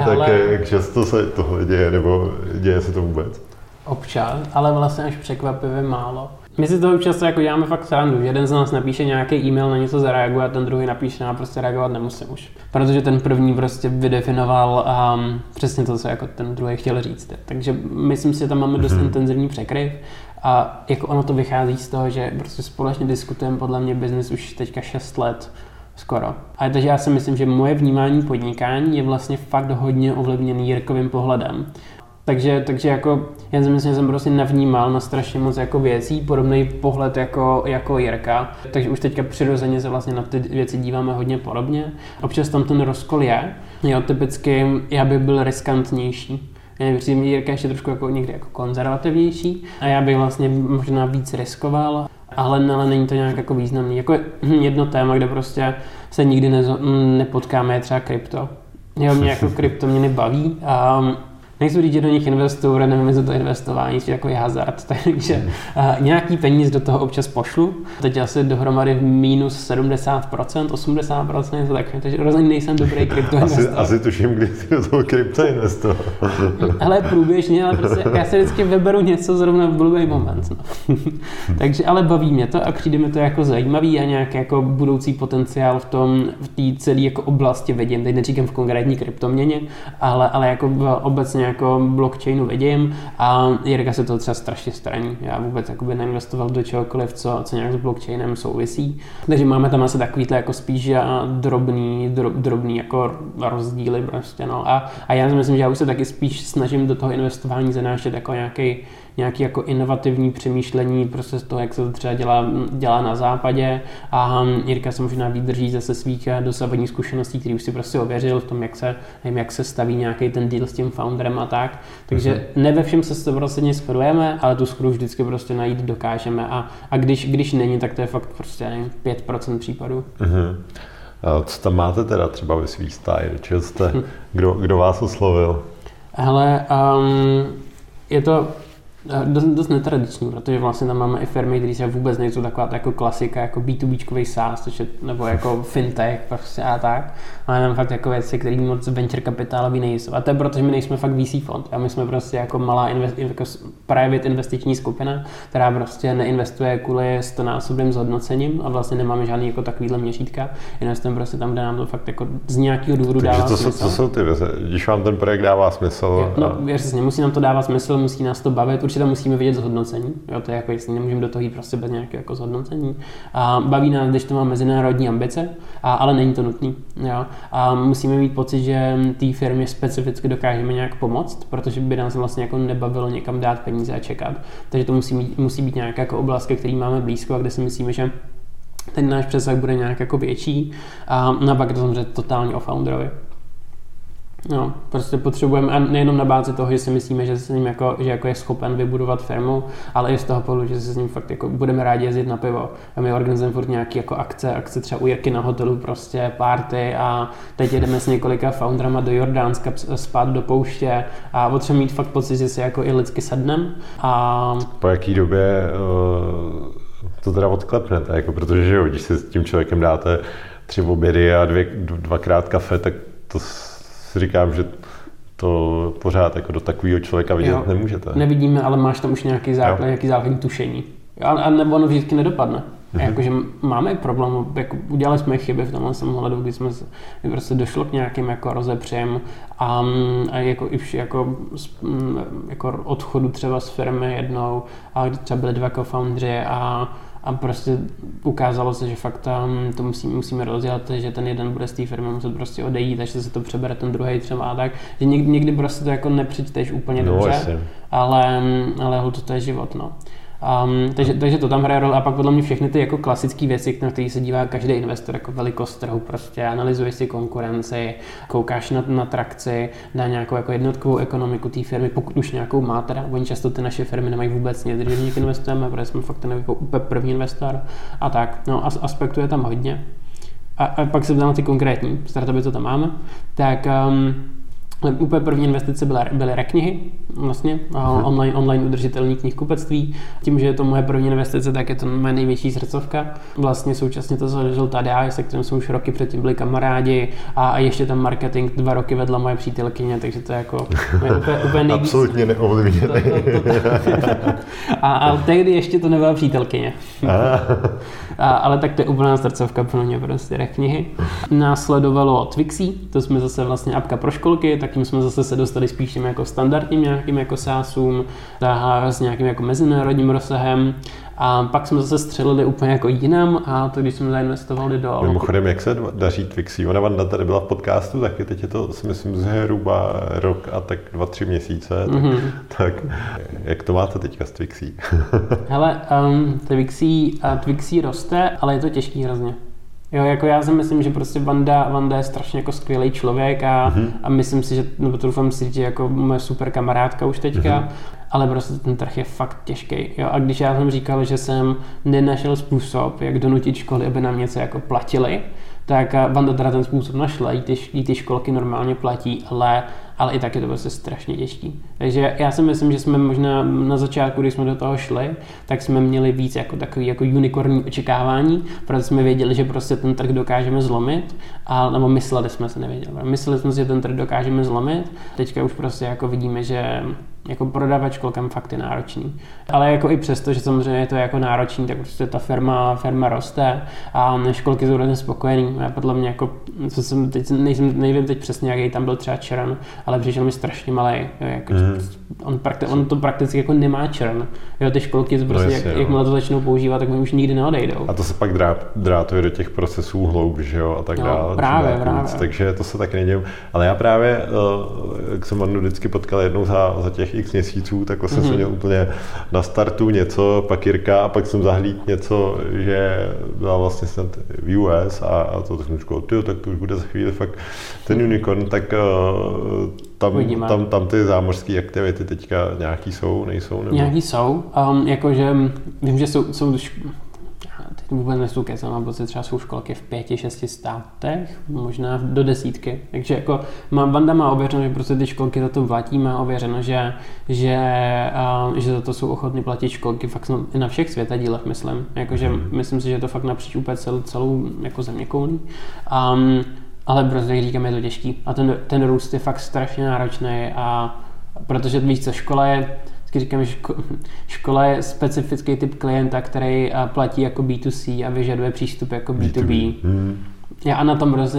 Tak jak často se tohle děje, nebo děje se to vůbec? Občas, ale vlastně až překvapivě málo. My si toho často jako děláme fakt srandu. Jeden z nás napíše nějaký e-mail, na něco zareaguje a ten druhý napíše, já prostě reagovat nemusím už. Protože ten první prostě vydefinoval přesně to, co jako ten druhý chtěl říct. Takže myslím si, že tam máme dost intenzivní překryv. A jako ono to vychází z toho, že prostě společně diskutujeme podle mě business už teďka 6 let. Skoro. A takže já si myslím, že moje vnímání podnikání je vlastně fakt hodně ovlivněný Jirkovým pohledem. Takže jako, já si myslím, že jsem prostě navnímal na strašně moc jako věcí, podobný pohled jako Jirka. Takže už teďka přirozeně se vlastně na ty věci díváme hodně podobně. Občas tam ten rozkol je. Jo, typicky já bych byl riskantnější. Já bych říkal, Jirka ještě trošku jako někdy jako konzervativnější a já bych vlastně možná víc riskoval. Ale není to nějak jako významný. Jako jedno téma, kde prostě se nikdy nepotkáme, je třeba krypto. Jo, mě jako krypto mě nebaví. nechci říct, že do nich investuju, nevím, za to investování, je takový hazard, takže nějaký peníz do toho občas pošlu. Teď asi dohromady minus 70%, 80%, tak, takže rozhodně nejsem dobrý kryptoinvestor. Asi tuším, kdy jsi do toho kryptoinvestoval. Ale průběžně, ale prostě já se vždycky vyberu něco zrovna v blbý moment. No. Takže ale baví mě to a přijde mi to jako zajímavý a nějaký jako budoucí potenciál v té celé jako oblasti vidím. Teď neříkám v konkrétní kryptoměně, ale jako obecně jako blockchainu vidím a Jirka se to třeba strašně straní. Já vůbec jakoby neinvestoval do čehokoliv, co nějak s blockchainem souvisí. Takže máme tam asi takovýhle jako spíš drobný jako rozdíly prostě, no. A já si myslím, že já už se taky spíš snažím do toho investování zanášet jako nějaký jako inovativní přemýšlení prostě z toho, jak se to třeba dělá na západě a Jirka se možná vydrží zase svých dosavadních zkušeností, který už si prostě ověřil v tom, jak se staví nějaký ten deal s tím founderem a tak. Takže ne ve všem se 100% shodujeme, ale tu shodu vždycky prostě najít dokážeme a když není, tak to je fakt prostě nevím, 5% případů. Uh-huh. A co tam máte teda třeba ve svých stáji? Kdo vás oslovil? Hele, je to dost netradiční, protože vlastně tam máme i firmy, které se vůbec nejsou taková jako klasika, jako B2Bčkový SaaS, nebo jako fintech prostě a tak. Máme tam fakt jako věci, které moc venture kapitálový nejsou. A to je proto, že my nejsme fakt VC fond. A my jsme prostě jako malá jako private investiční skupina, která prostě neinvestuje kvůli 100násobným zhodnocením a vlastně nemáme žádný jako takovýhle měřítka. Investujeme prostě tam, kde nám to fakt jako z nějakého důvodu dává smysl. Co jsou ty věci? Když vám ten projekt dává smysl? No, jasně, musí nám to dávat smysl, musí nás to bavit. Určitě musíme vidět zhodnocení, jo, to je jako jestli nemůžeme do toho jít prostě bez nějakého jako zhodnocení. A baví nás, když to má mezinárodní ambice, ale není to nutný. Jo. A musíme mít pocit, že té firmě specificky dokážeme nějak pomoct, protože by nás vlastně jako nebavilo někam dát peníze a čekat. Takže to musí být nějaká jako oblast, ke který máme blízko a kde si myslíme, že ten náš přesah bude nějak jako větší. A pak to samozřejmě totálně o founderovi. No, prostě potřebujeme, a nejenom na bázi toho, že si myslíme, že se s ním jako, že jako je schopen vybudovat firmu, ale i z toho pohledu, že se s ním fakt jako budeme rádi jezdit na pivo. A my organizujeme furt nějaké jako akce třeba u Jirky na hotelu, prostě party a teď jedeme s několika founderama do Jordánska spát do pouště a potřebujeme mít fakt pocit, že si jako i lidsky sednem. A po jaký době to teda odklepnete, jako, protože že jo, když si s tím člověkem dáte 3 obědy a 2x kafe, tak to říkám, že to pořád jako do takového člověka vidět jo, nemůžete. Nevidíme, ale máš tam už nějaký základ, nějaký základní tušení. A nebo ono vždycky nedopadne. Mm-hmm. Jakože máme problém, jako udělali jsme chyby v tomhle hledu, kdy jsme prostě došlo k nějakým jako rozepřím a jako odchodu třeba z firmy jednou, a třeba byli 2 co-foundři a prostě ukázalo se, že fakt tam to musíme rozdělat, že ten jeden bude z té firmy muset prostě odejít, až se to přebere ten druhý třeba a tak. Že někdy prostě to jako nepřečteš úplně no, dobře, ale holt to je život, no. Takže to tam hraje roli a pak podle mě všechny ty jako klasické věci, na které se dívá každý investor, jako velikost trhu prostě, analyzuješ si konkurenci, koukáš na trakci, na nějakou jako jednotkovou ekonomiku té firmy, pokud už nějakou má teda, oni často ty naše firmy nemají vůbec nic, když v nich investujeme, protože jsme fakt ten jako úplně první investor a tak, no aspektů je tam hodně. A pak se ptám na ty konkrétní startupy, co tam máme, tak úplně první investice byly reknihy, vlastně, online udržitelný knihkupectví. Tím, že je to moje první investice, tak je to moje největší srdcovka. Vlastně současně to založil Tadeáš, se kterým jsme už roky předtím byli kamarádi a ještě tam marketing 2 roky vedla moje přítelkyně, takže to je jako úplně nejvíc. Absolutně neovlivněný. A tehdy ještě to nebyla přítelkyně. Ale tak to je úplná srdcovka pro mě prostě reknihy. Následovalo Twixy, to jsme zase vlastně apka pro školky, tak tím jsme zase se dostali spíš tím jako standardním nějakým jako SaaSům, s nějakým jako mezinárodním rozsahem a pak jsme zase střelili úplně jako jinam a to, když jsme zainvestovali do... Mimochodem, jak se daří Twixy? Ona Vanda tady byla v podcastu, taky teď je to si myslím zhruba rok a tak 2-3 měsíce, tak jak to máte teďka s Twixy? Hele, Twixy roste, ale je to těžký hrozně. Jo, jako já si myslím, že prostě Vanda je strašně jako skvělý člověk a myslím si, že, nebo doufám si, že jako moje super kamarádka už teďka ale prostě ten trh je fakt těžký. Jo? A když já jsem říkal, že jsem nenašel způsob, jak donutit školy, aby nám něco jako platili, tak Vanda teda ten způsob našla, jí ty školky normálně platí, ale i tak je to prostě strašně těžký. Takže já si myslím, že jsme možná na začátku, když jsme do toho šli, tak jsme měli víc jako takový jako unikornní očekávání, protože jsme věděli, že prostě ten trh dokážeme zlomit, nebo mysleli jsme se nevěděli. Mysleli jsme si, že ten trh dokážeme zlomit, teďka už prostě jako vidíme, že jako prodávat školkám fakt je náročný. Ale jako i přesto, že samozřejmě je to jako náročný, tak prostě ta firma roste a školky jsou hrozně spokojený. Já podle mě jako, co jsem teď, nevím teď přesně, jaký tam byl třeba červen, ale přišel mi strašně malej. Jako, on to prakticky jako nemá červen. Jo, ty školky prostě, no jak jakmile to začnou používat, tak oni už nikdy neodejdou. A to se pak drátuje do těch procesů hloub, že jo, a tak dále. Právě. Takže to se tak neděje. Ale já právě, jak jsem Andu vždycky potkal jednou za těch x měsíců, tak vlastně jsem měl úplně na startu něco, pak Jirka a pak jsem zahlídl něco, že byla vlastně snad v US a to jsem říkal, tyjo, tak už bude za chvíli fakt ten unicorn, tak tam ty zámořské aktivity teďka nějaký jsou, nejsou? Nebo? Nějaký jsou, jakože vím, že jsou vůbec nesukecám, mám pocit, třeba jsou školky v 5-6 státech, možná do 10. Takže jako Vanda má ověřeno, že prostě ty školky za to platí, má ověřeno, že za to jsou ochotny platit školky fakt na všech světadílech, myslím. Jakože myslím si, že je to fakt napříč úplně celou jako zeměkoulí. Ale prostě, jak říkám, je to těžký. A ten růst je fakt strašně náročný, a protože víš co, škola je, říkám, že škola je specifický typ klienta, který platí jako B2C a vyžaduje přístup jako B2B. A na tom prostě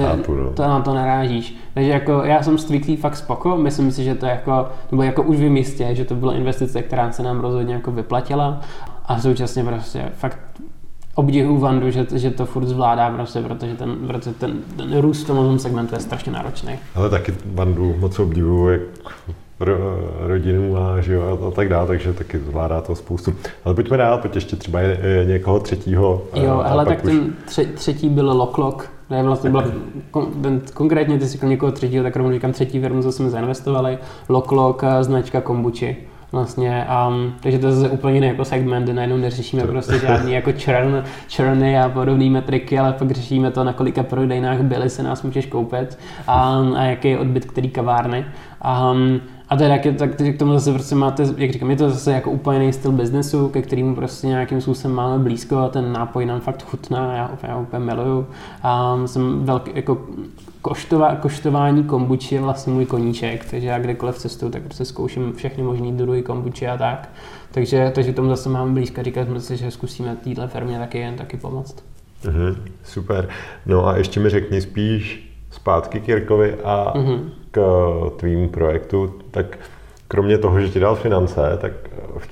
na to narážíš. Takže jako já jsem zvyklý fakt spoko, myslím si, že to jako, nebo jako už vím jistě, že to byla investice, která se nám rozhodně jako vyplatila, a současně prostě fakt obdivuju Vandu, že to furt zvládá, prostě, protože ten růst v tom segmentu je strašně náročný. Ale taky Vandu moc obdivuju, jak rodinu a tak dále, takže taky zvládá to spoustu. Ale pojďme dál, pojď ještě třeba je někoho třetího. Jo, ale tak už ten třetí byl Lok Lok. Vlastně konkrétně ty si někoho třetího, tak rovnou říkám třetí firmu, co jsme zainvestovali. Lok Lok, značka kombuči. Vlastně, takže to je zase úplně jiný jako segment, kde najednou neřešíme prostě žádný jako churny a podobné metriky, ale pak řešíme to, na kolika prodejnách byly se nás můžeš koupit a jaký je odbyt který kavárny. A teda, k tomu zase prostě máte, jak říkám, je to zase jako úplně jiný styl biznesu, ke kterému prostě nějakým způsobem máme blízko a ten nápoj nám fakt chutná, já úplně miluju. Jsem velký, jako koštování kombuči je vlastně můj koníček, takže já kdekoliv cestuju, tak prostě zkouším všechny možný druhy kombuči a tak. Takže k tomu zase mám blízko, říkali jsme si, že zkusíme téhle firmě taky pomoct. Super. No a ještě mi řekni spíš zpátky k Jirkovi a k tvým projektu, tak kromě toho, že ti dal finance, tak v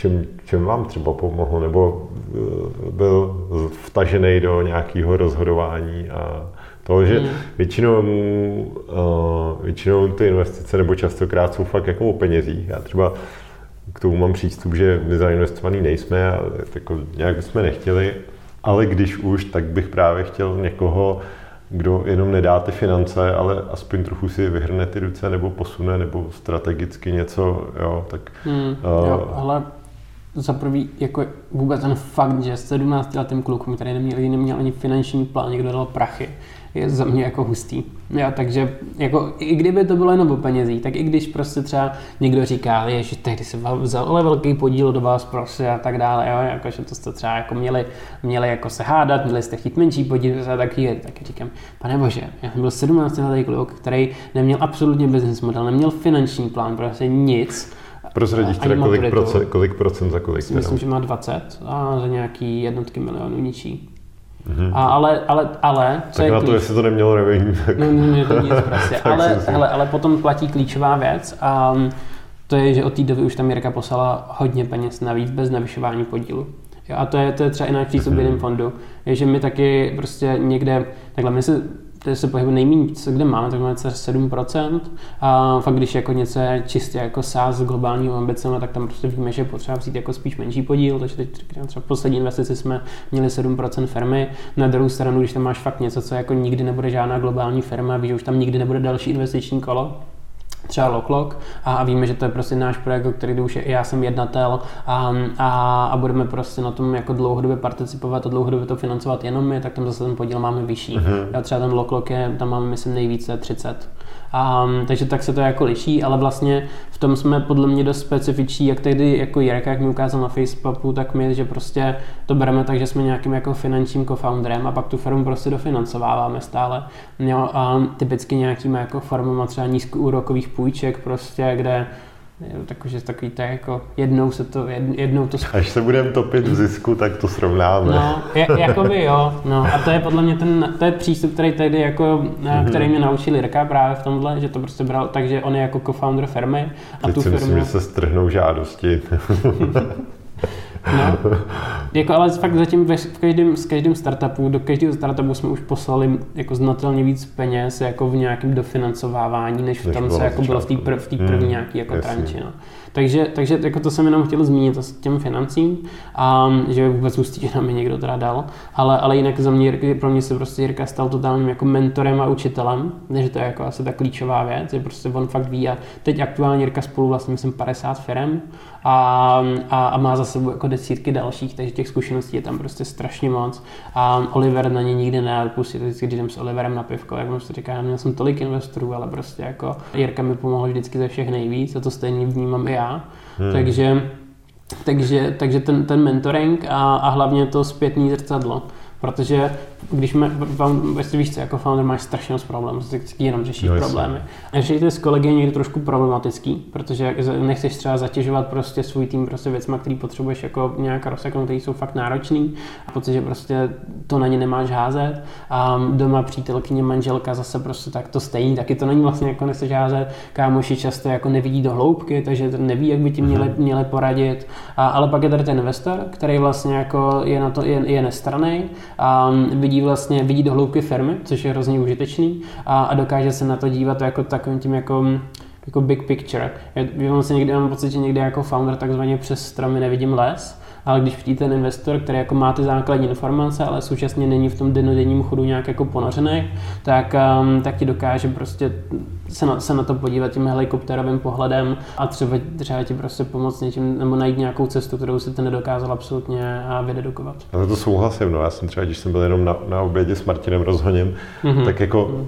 čem vám třeba pomohl, nebo byl vtažený do nějakého rozhodování a toho, že většinou ty investice nebo častokrát jsou fakt jako o penězích. Já třeba k tomu mám přístup, že my zainvestovaný nejsme a jako nějak bychom nechtěli, ale když už, tak bych právě chtěl někoho, kdo jenom nedá ty finance, ale aspoň trochu si vyhrne ty ruce nebo posune, nebo strategicky něco, jo, tak... ale za prvý, jako vůbec ten fakt, že 17letým klukům, který neměl ani finanční plán, někdo dal prachy, je za mě jako hustý. Jo, takže jako, i kdyby to bylo jenom o penězích, tak i když prostě třeba někdo říká, že tehdy se vzal ale velký podíl do vás prostě a tak dále, jo, jako, že to jste třeba jako měli jako se hádat, měli jste chtít menší podíl a taky říkám, pane bože, já jsem byl 17letý kluk, který neměl absolutně business model, neměl finanční plán, prostě nic. Prozradíš teda, kolik procent za kolik? Myslím, že má 20 a za nějaký jednotky milionů ničí. Ale tak je na to, jestli to nemělo revenue, tak... Ne, to nic prostě. ale potom platí klíčová věc a to je, že od té doby už tam Jirka poslala hodně peněz navíc bez navyšování podílu. Jo, a to je třeba i náš přístup v jiném fondu. Je, že my taky prostě někde, takhle my se pohybuje nejméně, kde máme, tak máme 7%. A fakt, když jako něco je čistě jako SaaS s globálními ambicemi, tak tam prostě víme, že potřeba vzít jako spíš menší podíl, takže teď třeba v poslední investici jsme měli 7% firmy. Na druhou stranu, když tam máš fakt něco, co jako nikdy nebude žádná globální firma, víš, že už tam nikdy nebude další investiční kolo, třeba Lok Lok, a víme, že to je prostě náš projekt, který už je, já jsem jednatel a budeme prostě na tom jako dlouhodobě participovat a dlouhodobě to financovat jenom my, tak tam zase ten podíl máme vyšší. Já třeba ten Lok Lok je, tam máme myslím nejvíce 30. Takže tak se to jako liší, ale vlastně v tom jsme podle mě dost specifiční, jak tehdy jako Jirka, jak mi ukázal na Facebooku, tak my, že prostě to bereme tak, že jsme nějakým jako finančním co-founderem a pak tu firmu prostě dofinancováváme stále. Jo, typicky nějakýma jako formama třeba nízkoúrokových půjček prostě, kde takže takový tak jako jednou to... Až se budeme topit v zisku, tak to srovnáme. No, jakoby jo. No. A to je podle mě to je přístup, který tehdy jako, který mě naučil Jirka právě v tomhle, že to prostě bral, takže on je jako co-founder firmy a teď tu firmu... myslím, že se strhnou žádosti. No. Jako, ale fakt zatím do každého startupu jsme už poslali jako znatelně víc peněz jako v nějakém dofinancovávání, než v tom, co jako bylo v té první nějaký jako tranči. No. Takže jako to jsem jenom chtěl zmínit s těm financím, že vůbec ústí, že nám je někdo teda dal, ale jinak pro mě se prostě Jirka stal totálním jako mentorem a učitelem, takže to je jako asi ta klíčová věc, že prostě on fakt ví a teď aktuálně Jirka spolu vlastně myslím 50 firem a má za sebou jako desítky dalších, takže těch zkušeností je tam prostě strašně moc a Oliver na ně nikdy neodpustí, vždycky, když jdem s Oliverem na pivko, jak on se říká, já měl jsem tolik investorů, ale prostě jako Jirka mi pomohl vždycky ze všech nejvíc a to stejně vnímám i já, takže ten mentoring a hlavně to zpětné zrcadlo. Protože když víš co, jako founder máš strašně moc problémů, jenom řešíš problémy. Řešíte s kolegy někdy trošku problematický, protože nechceš třeba zatěžovat prostě svůj tým prostě věcma, který potřebuješ jako nějaká rozseknout, který jsou fakt náročný. A pocit, že prostě to na ně nemáš házet. A doma přítelkyně, manželka zase prostě tak to stejný, taky to není vlastně jako nechceš házet. Kámoši často jako nevidí do hloubky, takže neví, jak by ti měli poradit. Ale pak je tady ten investor, který vlastně jako je na to je nestranný. A vidí do hloubky firmy, což je hrozně užitečný a dokáže se na to dívat jako takovým tím jako big picture. Mám pocit, že někdy jako founder takzvaně přes stromy nevidím les, ale když vidíte ten investor, který jako má ty základní informace, ale současně není v tom dennodenním chodu nějak jako ponořený, tak ti dokáže prostě se na to podívat tím helikopterovým pohledem a třeba ti prostě pomoct něčím nebo najít nějakou cestu, kterou si ten nedokázal absolutně vydedukovat. Já to souhlasím, no. Já jsem třeba, když jsem byl jenom na obědě s Martinem Rozhoněm, tak jako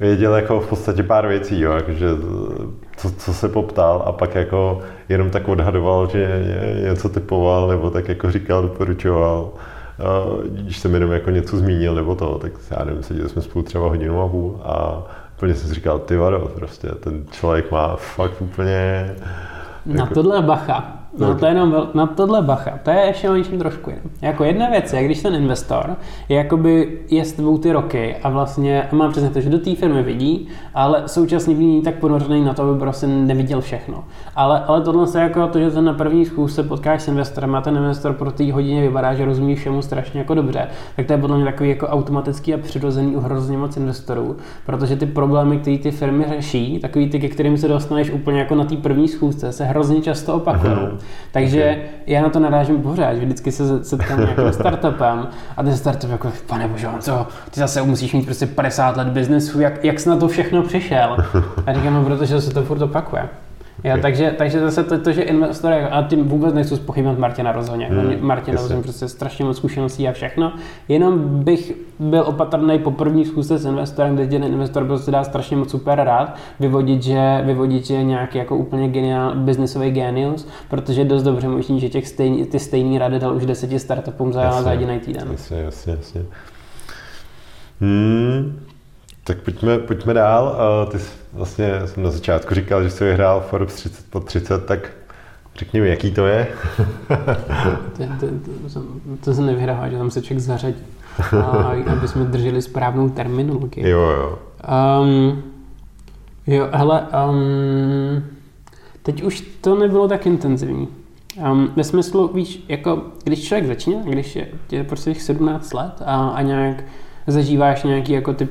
věděl jako v podstatě pár věcí, jo, jakože co se poptal a pak jako jenom tak odhadoval, že něco typoval nebo tak jako říkal, doporučoval. Když jsem jenom jako něco zmínil nebo to, tak já nevím, seděli jsme spolu třeba hodinu a půl a úplně jsem si říkal, ty vado, prostě ten člověk má fakt úplně... Jako... Na tohle bacha. Na tohle bacha, to je ještě o něčem trošku jiné. Jako jedna věc je, když ten investor je s tebou ty roky a vlastně má přesně to, že do té firmy vidí, ale současně není tak ponořený na to, aby prostě neviděl všechno. Ale tohle se jako to, že ten na první schůzce potkáš s investorem a ten investor pro té hodině vypadá, že rozumí všemu strašně jako dobře, tak to je podle mě takový jako automatický a přirozený u hrozně moc investorů, protože ty problémy, které ty firmy řeší, takový ty, ke kterým se dostaneš úplně jako na té první schůzce, se hrozně často opakují. Takže já na to narážím pořád, že vždycky se setkám nějakým startupem a ten startup jako, pane bože, co, ty zase musíš mít prostě 50 let biznesu, jak jsi na to všechno přišel? A říkám, no, protože se to furt opakuje. Jo, takže zase to, že investor, a tím vůbec nechci zpochybnit Martina Rozhoně. Martina Rozhoně prostě strašně moc zkušeností a všechno. Jenom bych byl opatrný po první schůzce s investorem, kde ten investor prostě dá strašně moc super rád vyvodit, že je nějaký jako úplně geniální biznisový genius, protože dost dobře možný, že ty stejný rady dal už 10 startupům za jediný týden. Jasně. Tak pojďme dál. Ty jsi, vlastně jsem na začátku říkal, že jsi vyhrál Forbes 30 pod 30, tak řekni mi, jaký to je? To jsem nevyhrál, že tam se člověk zařadí, aby jsme drželi správnou terminologii. Jo. Teď už to nebylo tak intenzivní. Ve smyslu, víš, jako když člověk začíná, když je prostě 17 let a nějak zažíváš nějaký jako ty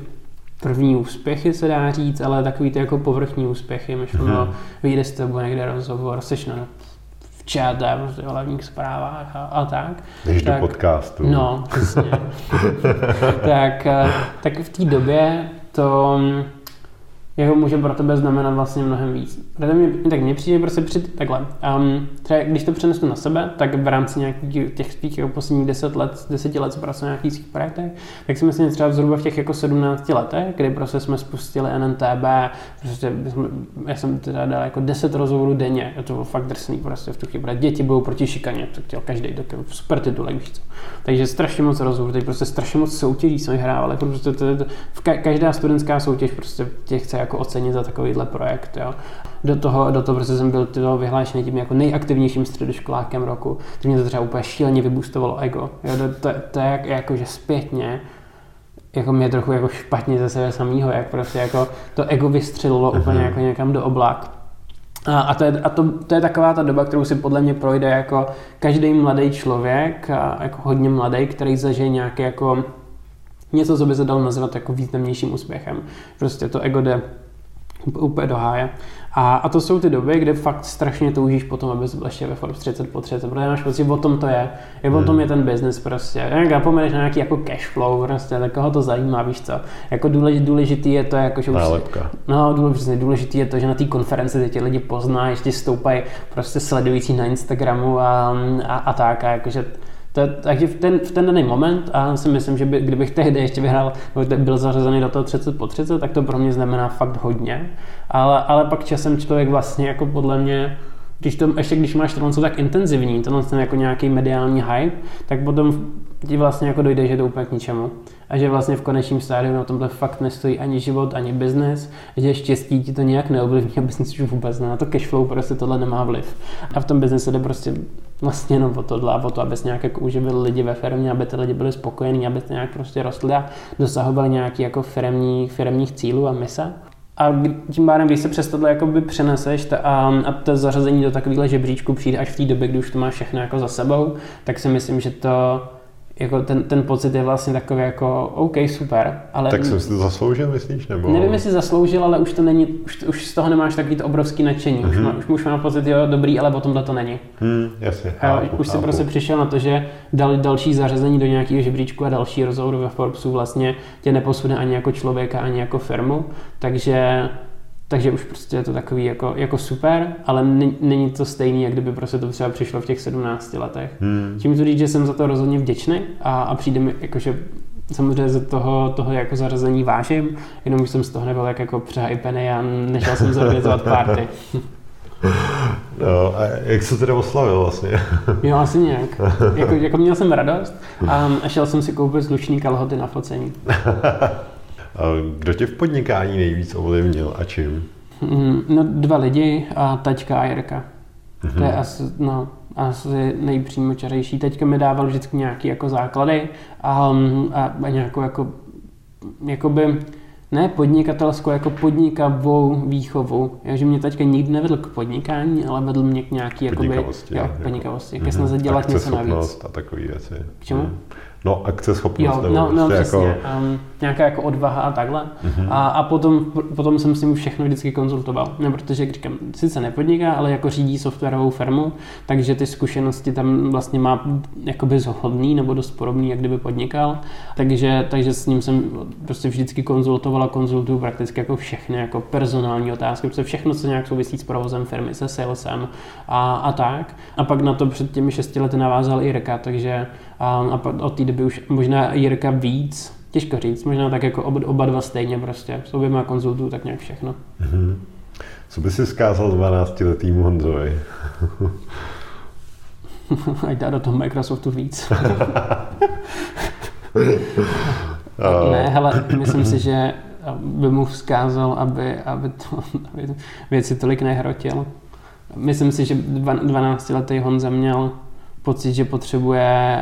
první úspěchy, se dá říct, ale takový ty jako povrchní úspěchy, myšleno, vyjde s tebou někde rozhovor, seš na v čáté, v hlavních zprávách a tak. Jdeš do podcastu. No, přesně. tak v té době to... jeho může pro tebe znamenat vlastně mnohem víc. Proto mně přijde prostě takhle. Třeba když to přenesu na sebe, tak v rámci nějakých těch svých posledních 10 let, co pracuji na nějakých svých projektech, tak si myslím, že třeba zhruba v těch jako 17 letech, kdy prostě jsme spustili NNTB, prostě já jsem teda dal jako 10 rozhovorů denně, to bylo fakt drsný prostě v tu chybu. Děti budou proti šikaně, to chtěl každý, tak super titulek, víš co. Takže strašně moc rozhovorů, teď prostě strašně moc soutěží jsme hrávali, prostě každá studentská soutěž prostě těch chce jako ocenit za takovýhle projekt, jo. Do toho prostě jsem byl vyhlášený tím jako nejaktivnějším středoškolákem roku. To mě to třeba úplně šíleně vyboostovalo ego. Jo, to je jako že zpětně jako mě trochu jako špatně ze sebe samýho, jak prostě jako to ego vystřelilo úplně jako někam do oblak. A to je taková ta doba, kterou si podle mě projde jako každý mladý člověk, a jako hodně mladý, který zažije nějaké jako něco, co by se dalo nazvat jako významnějším úspěchem. Prostě to ego jde úplně do háje. A to jsou ty doby, kde fakt strašně toužíš potom, aby jsi byl ještě ve Forbes 30 po 30, protože máš pocit, o tom to je. Je o tom je ten biznis prostě. Zapomeneš na nějaký jako cash flow, prostě, tak koho to zajímá, víš co. Jako důležitý je to, jako, že už... Nálepka. No, důležitý je to, že na té konferenci ti lidi poznají, že ti stoupají prostě sledující na Instagramu a tak, a jakože... Takže v ten daný moment, a si myslím, že kdybych tehdy ještě vyhrál, byl zařazený do toho 30 po 30, tak to pro mě znamená fakt hodně. Ale pak časem člověk vlastně jako podle mě, když máš tohle tak intenzivní, tohle jako nějaký mediální hype, tak potom ti vlastně jako dojde, že jde úplně k ničemu. A že vlastně v konečním stádiu na tomhle fakt nestojí ani život, ani biznes, že štěstí ti to nějak neovlivní a biznes už vůbec ne. Na to cashflow prostě tohle nemá vliv. A v tom biznese jde prostě vlastně jenom o tohle a o to, abys nějak jako uživil lidi ve firmě, aby ty lidi byli spokojení, aby ty nějak prostě rostly a dosahovali nějakých jako firemních cílů a mise. A tím pádem, když se přes tohle jakoby přeneseš a to zařazení do takovýhle žebříčku přijde až v té době, kdy už to máš všechno jako za sebou, tak si myslím, že to jako ten pocit je vlastně takový jako OK, super, ale... Tak jsem si to zasloužil, myslíš? Nebo... Nevím, jestli zasloužil, ale už to není, už z toho nemáš takový to obrovský nadšení. Už mám pocit, jo, dobrý, ale o tomhle to není. Jasně, chápu. Už se prostě přišel na to, že další zařazení do nějakého žebříčku a další rozhovoru ve Forbesu vlastně tě neposune ani jako člověka, ani jako firmu, takže už prostě je to takový jako super, ale není to stejný, jak kdyby prostě to třeba přišlo v těch 17 letech. Tím to říct, že jsem za to rozhodně vděčný a přijde mi jakože samozřejmě za toho jako zařazení vážím, jenom už jsem z toho nebyl jak jako přehypený a nešel jsem zorganizovat party. No, a jak se teda oslavil vlastně? Jo, asi nějak. Jako měl jsem radost a šel jsem si koupit slušný kalhoty na focení. Kdo tě v podnikání nejvíc ovlivnil a čím? No, dva lidi a taťka a Jirka. To je asi nejpřímočařejší. Taťka mi dával vždycky nějaké jako základy a nějakou jakoby ne podnikatelskou, jako podnikavou výchovu. Takže mě taťka nikdy nevedl k podnikání, ale vedl mě k nějaké podnikavosti. Ke snaze dělat něco navíc. A takový věci. K čemu? No, akceschopnost. No, přesně. Jako... Nějaká jako odvaha a takhle. A potom jsem s ním všechno vždycky konzultoval. No, protože, jak říkám, sice nepodniká, ale jako řídí softwarovou firmu, takže ty zkušenosti tam vlastně má jakoby zhodný nebo dost podobný, jak kdyby podnikal. Takže s ním jsem prostě vždycky konzultoval a konzultuju prakticky jako všechny jako personální otázky, protože všechno, co nějak souvisí s provozem firmy, se salesem a tak. A pak na to před těmi 6 lety navázal Jirka, takže a od té doby už možná Jirka víc, těžko říct, možná tak jako oba dva stejně prostě, s oběma konzultuju tak nějak všechno. Co by si vzkázal 12letýmu Honzovi? Ať dá do toho Microsoftu víc. Ne, hele, myslím si, že by mu vzkázal, aby věci tolik nehrotil. Myslím si, že 12letý Honza měl pocit, že potřebuje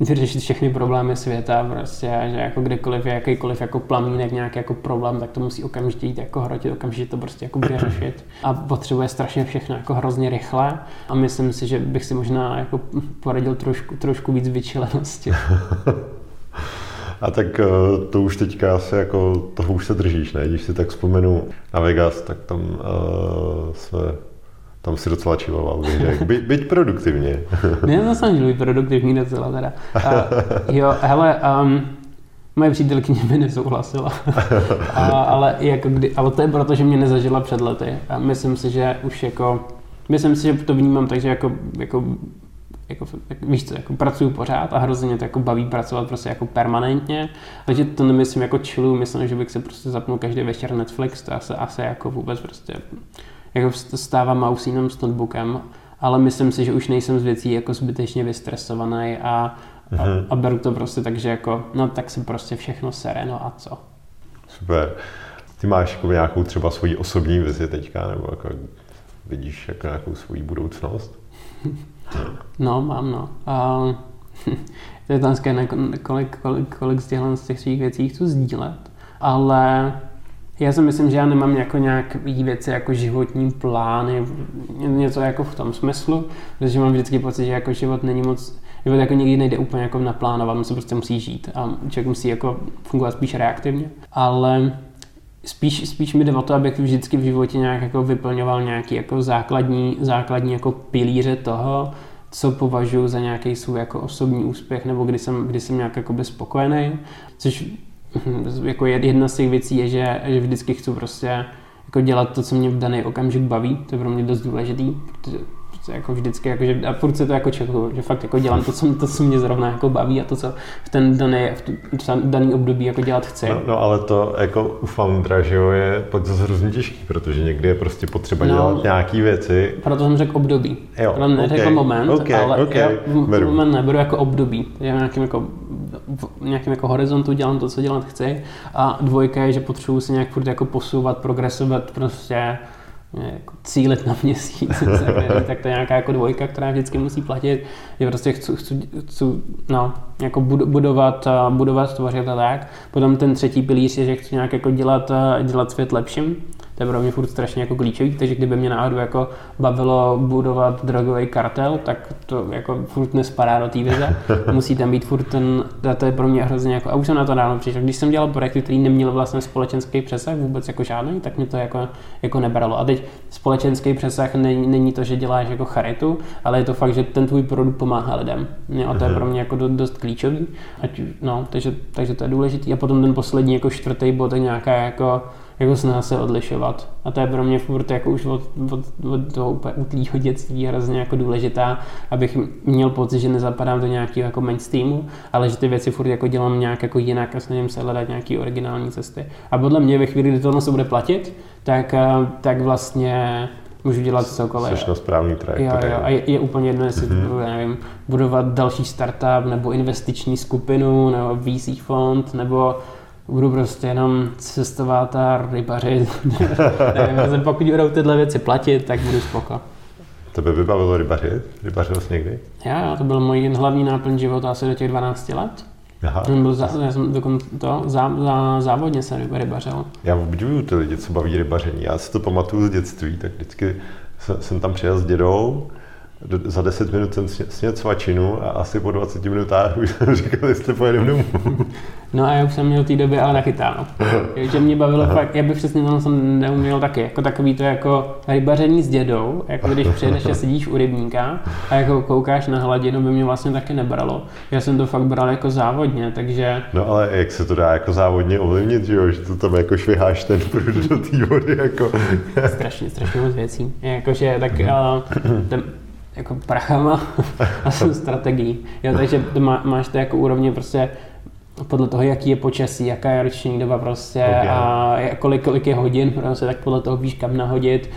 vyřešit všechny problémy světa prostě, že jako kdekoliv je jakýkoliv jako plamínek, nějaký jako problém, tak to musí okamžitě jít jako hrotit, okamžitě to prostě jako vyřešit a potřebuje strašně všechno jako hrozně rychle a myslím si, že bych si možná jako poradil trošku víc vyčilenosti. A tak to už teďka asi jako toho už se držíš, ne? Když si tak vzpomenu na Vegas, tak tam tam si docela čiloval, byť produktivně. Ne, zase můžu být produktivní docela teda. Jo, hele, Moje přítelkyně by nesouhlasila, ale to je proto, že mě nezažila před lety. A myslím si, že už myslím si, že to vnímám tak, že pracuju pořád a hrozně to baví pracovat prostě permanentně. Takže to nemyslím chillu, myslím, že bych se prostě zapnul každý večer Netflix, to asi vůbec prostě stávám mausínem s notebookem, ale myslím si, že už nejsem z věcí zbytečně vystresovaný a beru to prostě tak, že tak se prostě všechno sere, no a co. Super. Ty máš nějakou třeba svoji osobní vizi teďka, nebo vidíš nějakou svoji budoucnost? No, mám, no. To je otázka, kolik z těch svých věcí chci sdílet, ale já si myslím, že já nemám nějaké věci životní plány, něco v tom smyslu, protože mám vždycky pocit, že život není moc, život nikdy nejde úplně naplánovat, on se prostě musí žít a člověk musí fungovat spíš reaktivně, ale spíš mi jde o to, abych vždycky v životě nějak vyplňoval nějaký základní pilíře toho, co považuji za nějaký svůj osobní úspěch, nebo kdy jsem nějak spokojený, což jedna z těch věcí je, že vždycky chci prostě dělat to, co mě v daný okamžik baví, to je pro mě dost důležitý, protože vždycky, a furt se to čekuju, že fakt dělám to, co mě zrovna baví a to, co v ten daný období dělat chci. No ale to u foundera, že jo, je pak zase hrozně těžký, protože někdy je prostě potřeba dělat nějaký věci. Proto jsem řekl období. Jo, neřekl moment, ale já moment neberu období. Já v nějakém horizontu dělám to, co dělat chci, a dvojka je, že potřebuji se nějak furt posouvat, progresovat, prostě cílit na měsíc, tak to je nějaká dvojka, která vždycky musí platit, že prostě chci budovat, tvořit a tak. Potom ten třetí pilíř je, že chci nějak dělat svět lepším, to je pro mě furt strašně klíčový, takže kdyby mě náhodou bavilo budovat drogový kartel, tak to furt nespadá do té vize, musí tam být furt to je pro mě hrozně a už jsem na to dávno přišel, když jsem dělal projekty, které neměly vlastně společenský přesah vůbec žádný, tak mě to nebralo. A teď společenský přesah není to, že děláš charitu, ale je to fakt, že ten tvůj produkt pomáhá lidem. A to je pro mě dost klíčový, takže to je důležitý. A potom ten poslední čtvrtý bod je nějaká snaha se odlišovat. A to je pro mě furt už od toho úplně útlýho dětství hrozně důležitá, abych měl pocit, že nezapadám do nějakého mainstreamu, ale že ty věci furt dělám nějak jinak a snažím se hledat nějaké originální cesty. A podle mě ve chvíli, kdy tohle se bude platit, tak vlastně můžu dělat cokoliv. Jsi na správný trajektorii. A je úplně jedno, jestli nevím, budovat další startup, nebo investiční skupinu, nebo VC fond, nebo budu prostě jenom cestovat a rybařit. Nevím, pokud budou tyhle věci platit, tak budu spoko. To by bavilo rybařit? Rybařil jsi někdy? Já, to byl můj hlavní náplň života asi do těch 12 let. Aha. Já jsem závodně jsem rybařil. Já obdivuju ty lidi, co baví rybaření. Já si to pamatuju z dětství, tak vždycky jsem tam přijel s dědou. Za 10 minut jsem snědl svačinu a asi po 20 minutách už jsem říkal, jestli pojedeme domů. No a já už jsem měl v té době ale nachytáno. Takže mě bavilo fakt, já bych přesně to neuměl taky. Takový to rybaření s dědou, když přijedeš a sedíš u rybníka a koukáš na hladinu, by mě vlastně taky nebralo. Já jsem to fakt bral závodně, takže... No ale jak se to dá závodně ovlivnit, že jo? Že to tam šviháš ten prut do té vody, Strašně moc věcí. Prachama a jsou strategií. Jo, takže máš to úrovně prostě podle toho, jaký je počasí, jaká je roční doba a kolik je hodin, prostě, tak podle toho víš, kam nahodit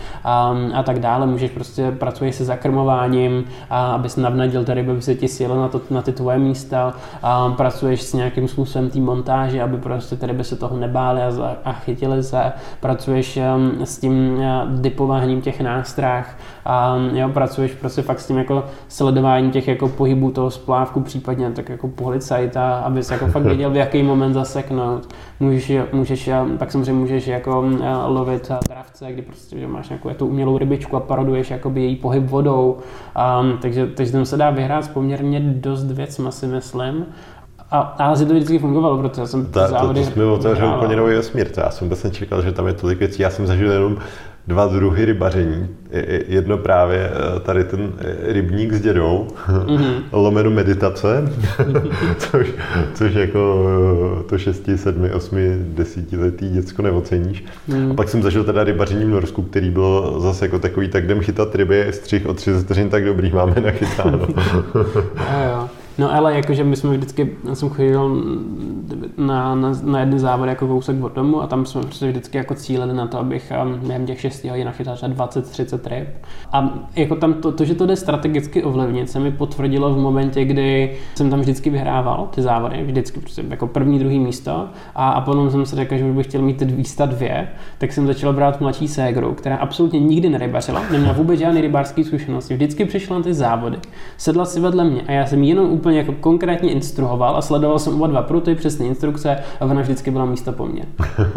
a tak dále. Můžeš pracuješ se zakrmováním, aby se navnadil ta ryba, aby se ti sjela na ty tvoje místa. Pracuješ s nějakým způsobem té montáže, aby ta ryba se toho nebály a chytily se. Pracuješ s tím dipováním těch nástrah. Pracuješ fakt s tím sledováním těch pohybů toho splávku, případně tak policajta, aby se fakt věděl, v jaký moment zaseknout. Pak samozřejmě můžeš lovit dravce, kdy že máš tu umělou rybičku a paroduješ její pohyb vodou. Takže tam se dá vyhrát poměrně dost věc, si myslím. A asi to vždycky fungovalo, protože já jsem ty závody... To jsme otevřeli úplně nový vesmír, já jsem vůbec nečekal, že tam je tolik věcí. Já jsem zažil jenom dva druhy rybaření. Jedno právě tady ten rybník s dědou, lomeno meditace, což jako to 6, 7, 8, 10letý děcko neoceníš. A pak jsem zažil teda rybaření v Norsku, který bylo zase jako takový, tak jdem chytat ryby, střih o 30 vteřin, tak dobrý, máme nachytáno. No ale jakože my jsme vždycky, já jsem chodil na jedny závody jako kousek od domu a tam jsme prostě vždycky jako cílili na to, abych během těch 6 hodin nachytal 20-30 ryb. A jako tam to, že to jde strategicky ovlivnit, se mi potvrdilo v momentě, kdy jsem tam vždycky vyhrával ty závody, vždycky prostě jako první, druhý místo a potom jsem si řekl, že už bych chtěl mít výsta 2, tak jsem začal brát mladší ségru, která absolutně nikdy nerybařila, neměla vůbec žádný rybářský zkušenosti, vždycky přišla na ty závody, sedla si vedle mě a já jsem jenom úplně jako konkrétně instruoval a sledoval jsem oba dva pruty, přesné instrukce a ona vždycky byla místo po mně.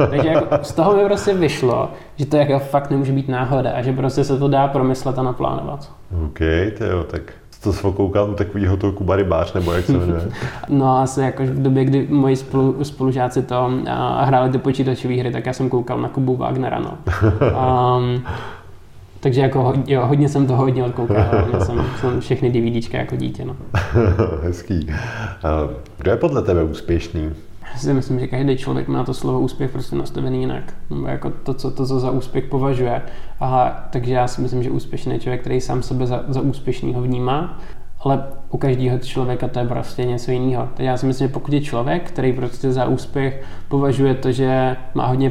Takže jako z toho mi prostě vyšlo, že to jako fakt nemůže být náhoda a že prostě se to dá promyslet a naplánovat. OK, to jo, tak to jsi koukal u takovýho toho Kuba Rybář, nebo jak se jmenuje? No asi jako v době, kdy moji spolužáci to hráli do počítačové hry, tak já jsem koukal na Kubu Wagnera, no. Takže jako, jo, hodně jsem to odkoukal, jsem všechny DVDčka jako dítě. No. Hezký. Kdo je podle tebe úspěšný? Já si myslím, že každý člověk má to slovo úspěch prostě nastavený jinak. Nebo jako to, co za úspěch považuje. Takže já si myslím, že úspěšný je člověk, který sám sebe za úspěšnýho vnímá. Ale u každého člověka to je prostě něco jiného. Takže já si myslím, že pokud je člověk, který prostě za úspěch považuje to, že má hodně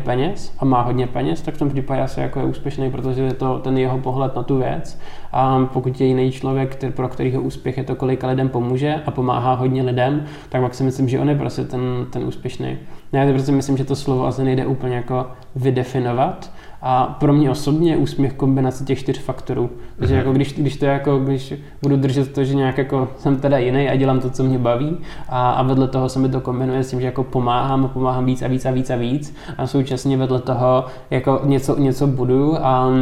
peněz, tak v tom případě asi jako je úspěšný, protože je to ten jeho pohled na tu věc. A pokud je jiný člověk, pro kterého úspěch je to, kolika lidem pomůže a pomáhá hodně lidem, tak pak si myslím, že on je prostě ten úspěšný. Já si prostě myslím, že to slovo asi nejde úplně jako vydefinovat. A pro mě osobně je úspěch kombinace těch 4 faktorů. Takže jako když budu držet to, že nějak jako jsem teda jiný a dělám to, co mě baví a vedle toho se mi to kombinuje s tím, že jako pomáhám víc a současně vedle toho jako něco budu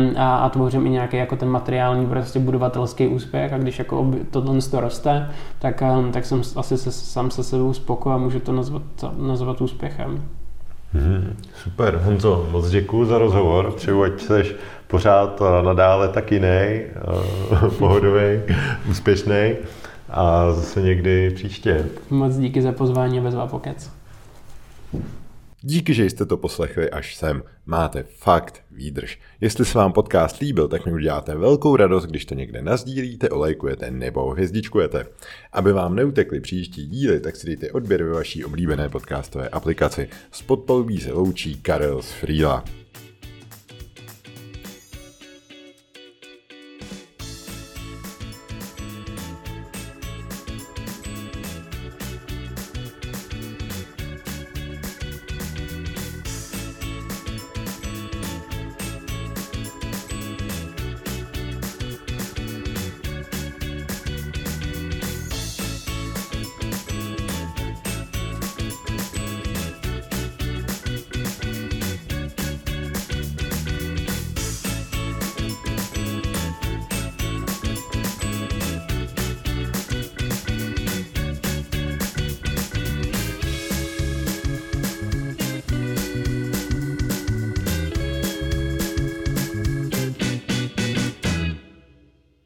a tvořím i nějaký jako ten materiální prostě budovatelský úspěch a když jako tohle roste, tak jsem asi sám se sebou spokojen a můžu to nazvat úspěchem. Super, Honzo, moc děkuju za rozhovor, přeju, ať seš pořád nadále tak jiný, pohodový, úspěšný a zase někdy příště. Moc díky za pozvání Bezva Pokec. Díky, že jste to poslechli až sem. Máte fakt výdrž. Jestli se vám podcast líbil, tak mi uděláte velkou radost, když to někde nasdílíte, olajkujete nebo hvězdičkujete. Aby vám neutekly příští díly, tak si dejte odběr ve vaší oblíbené podcastové aplikaci. Spod palubí se loučí Karel z Freela.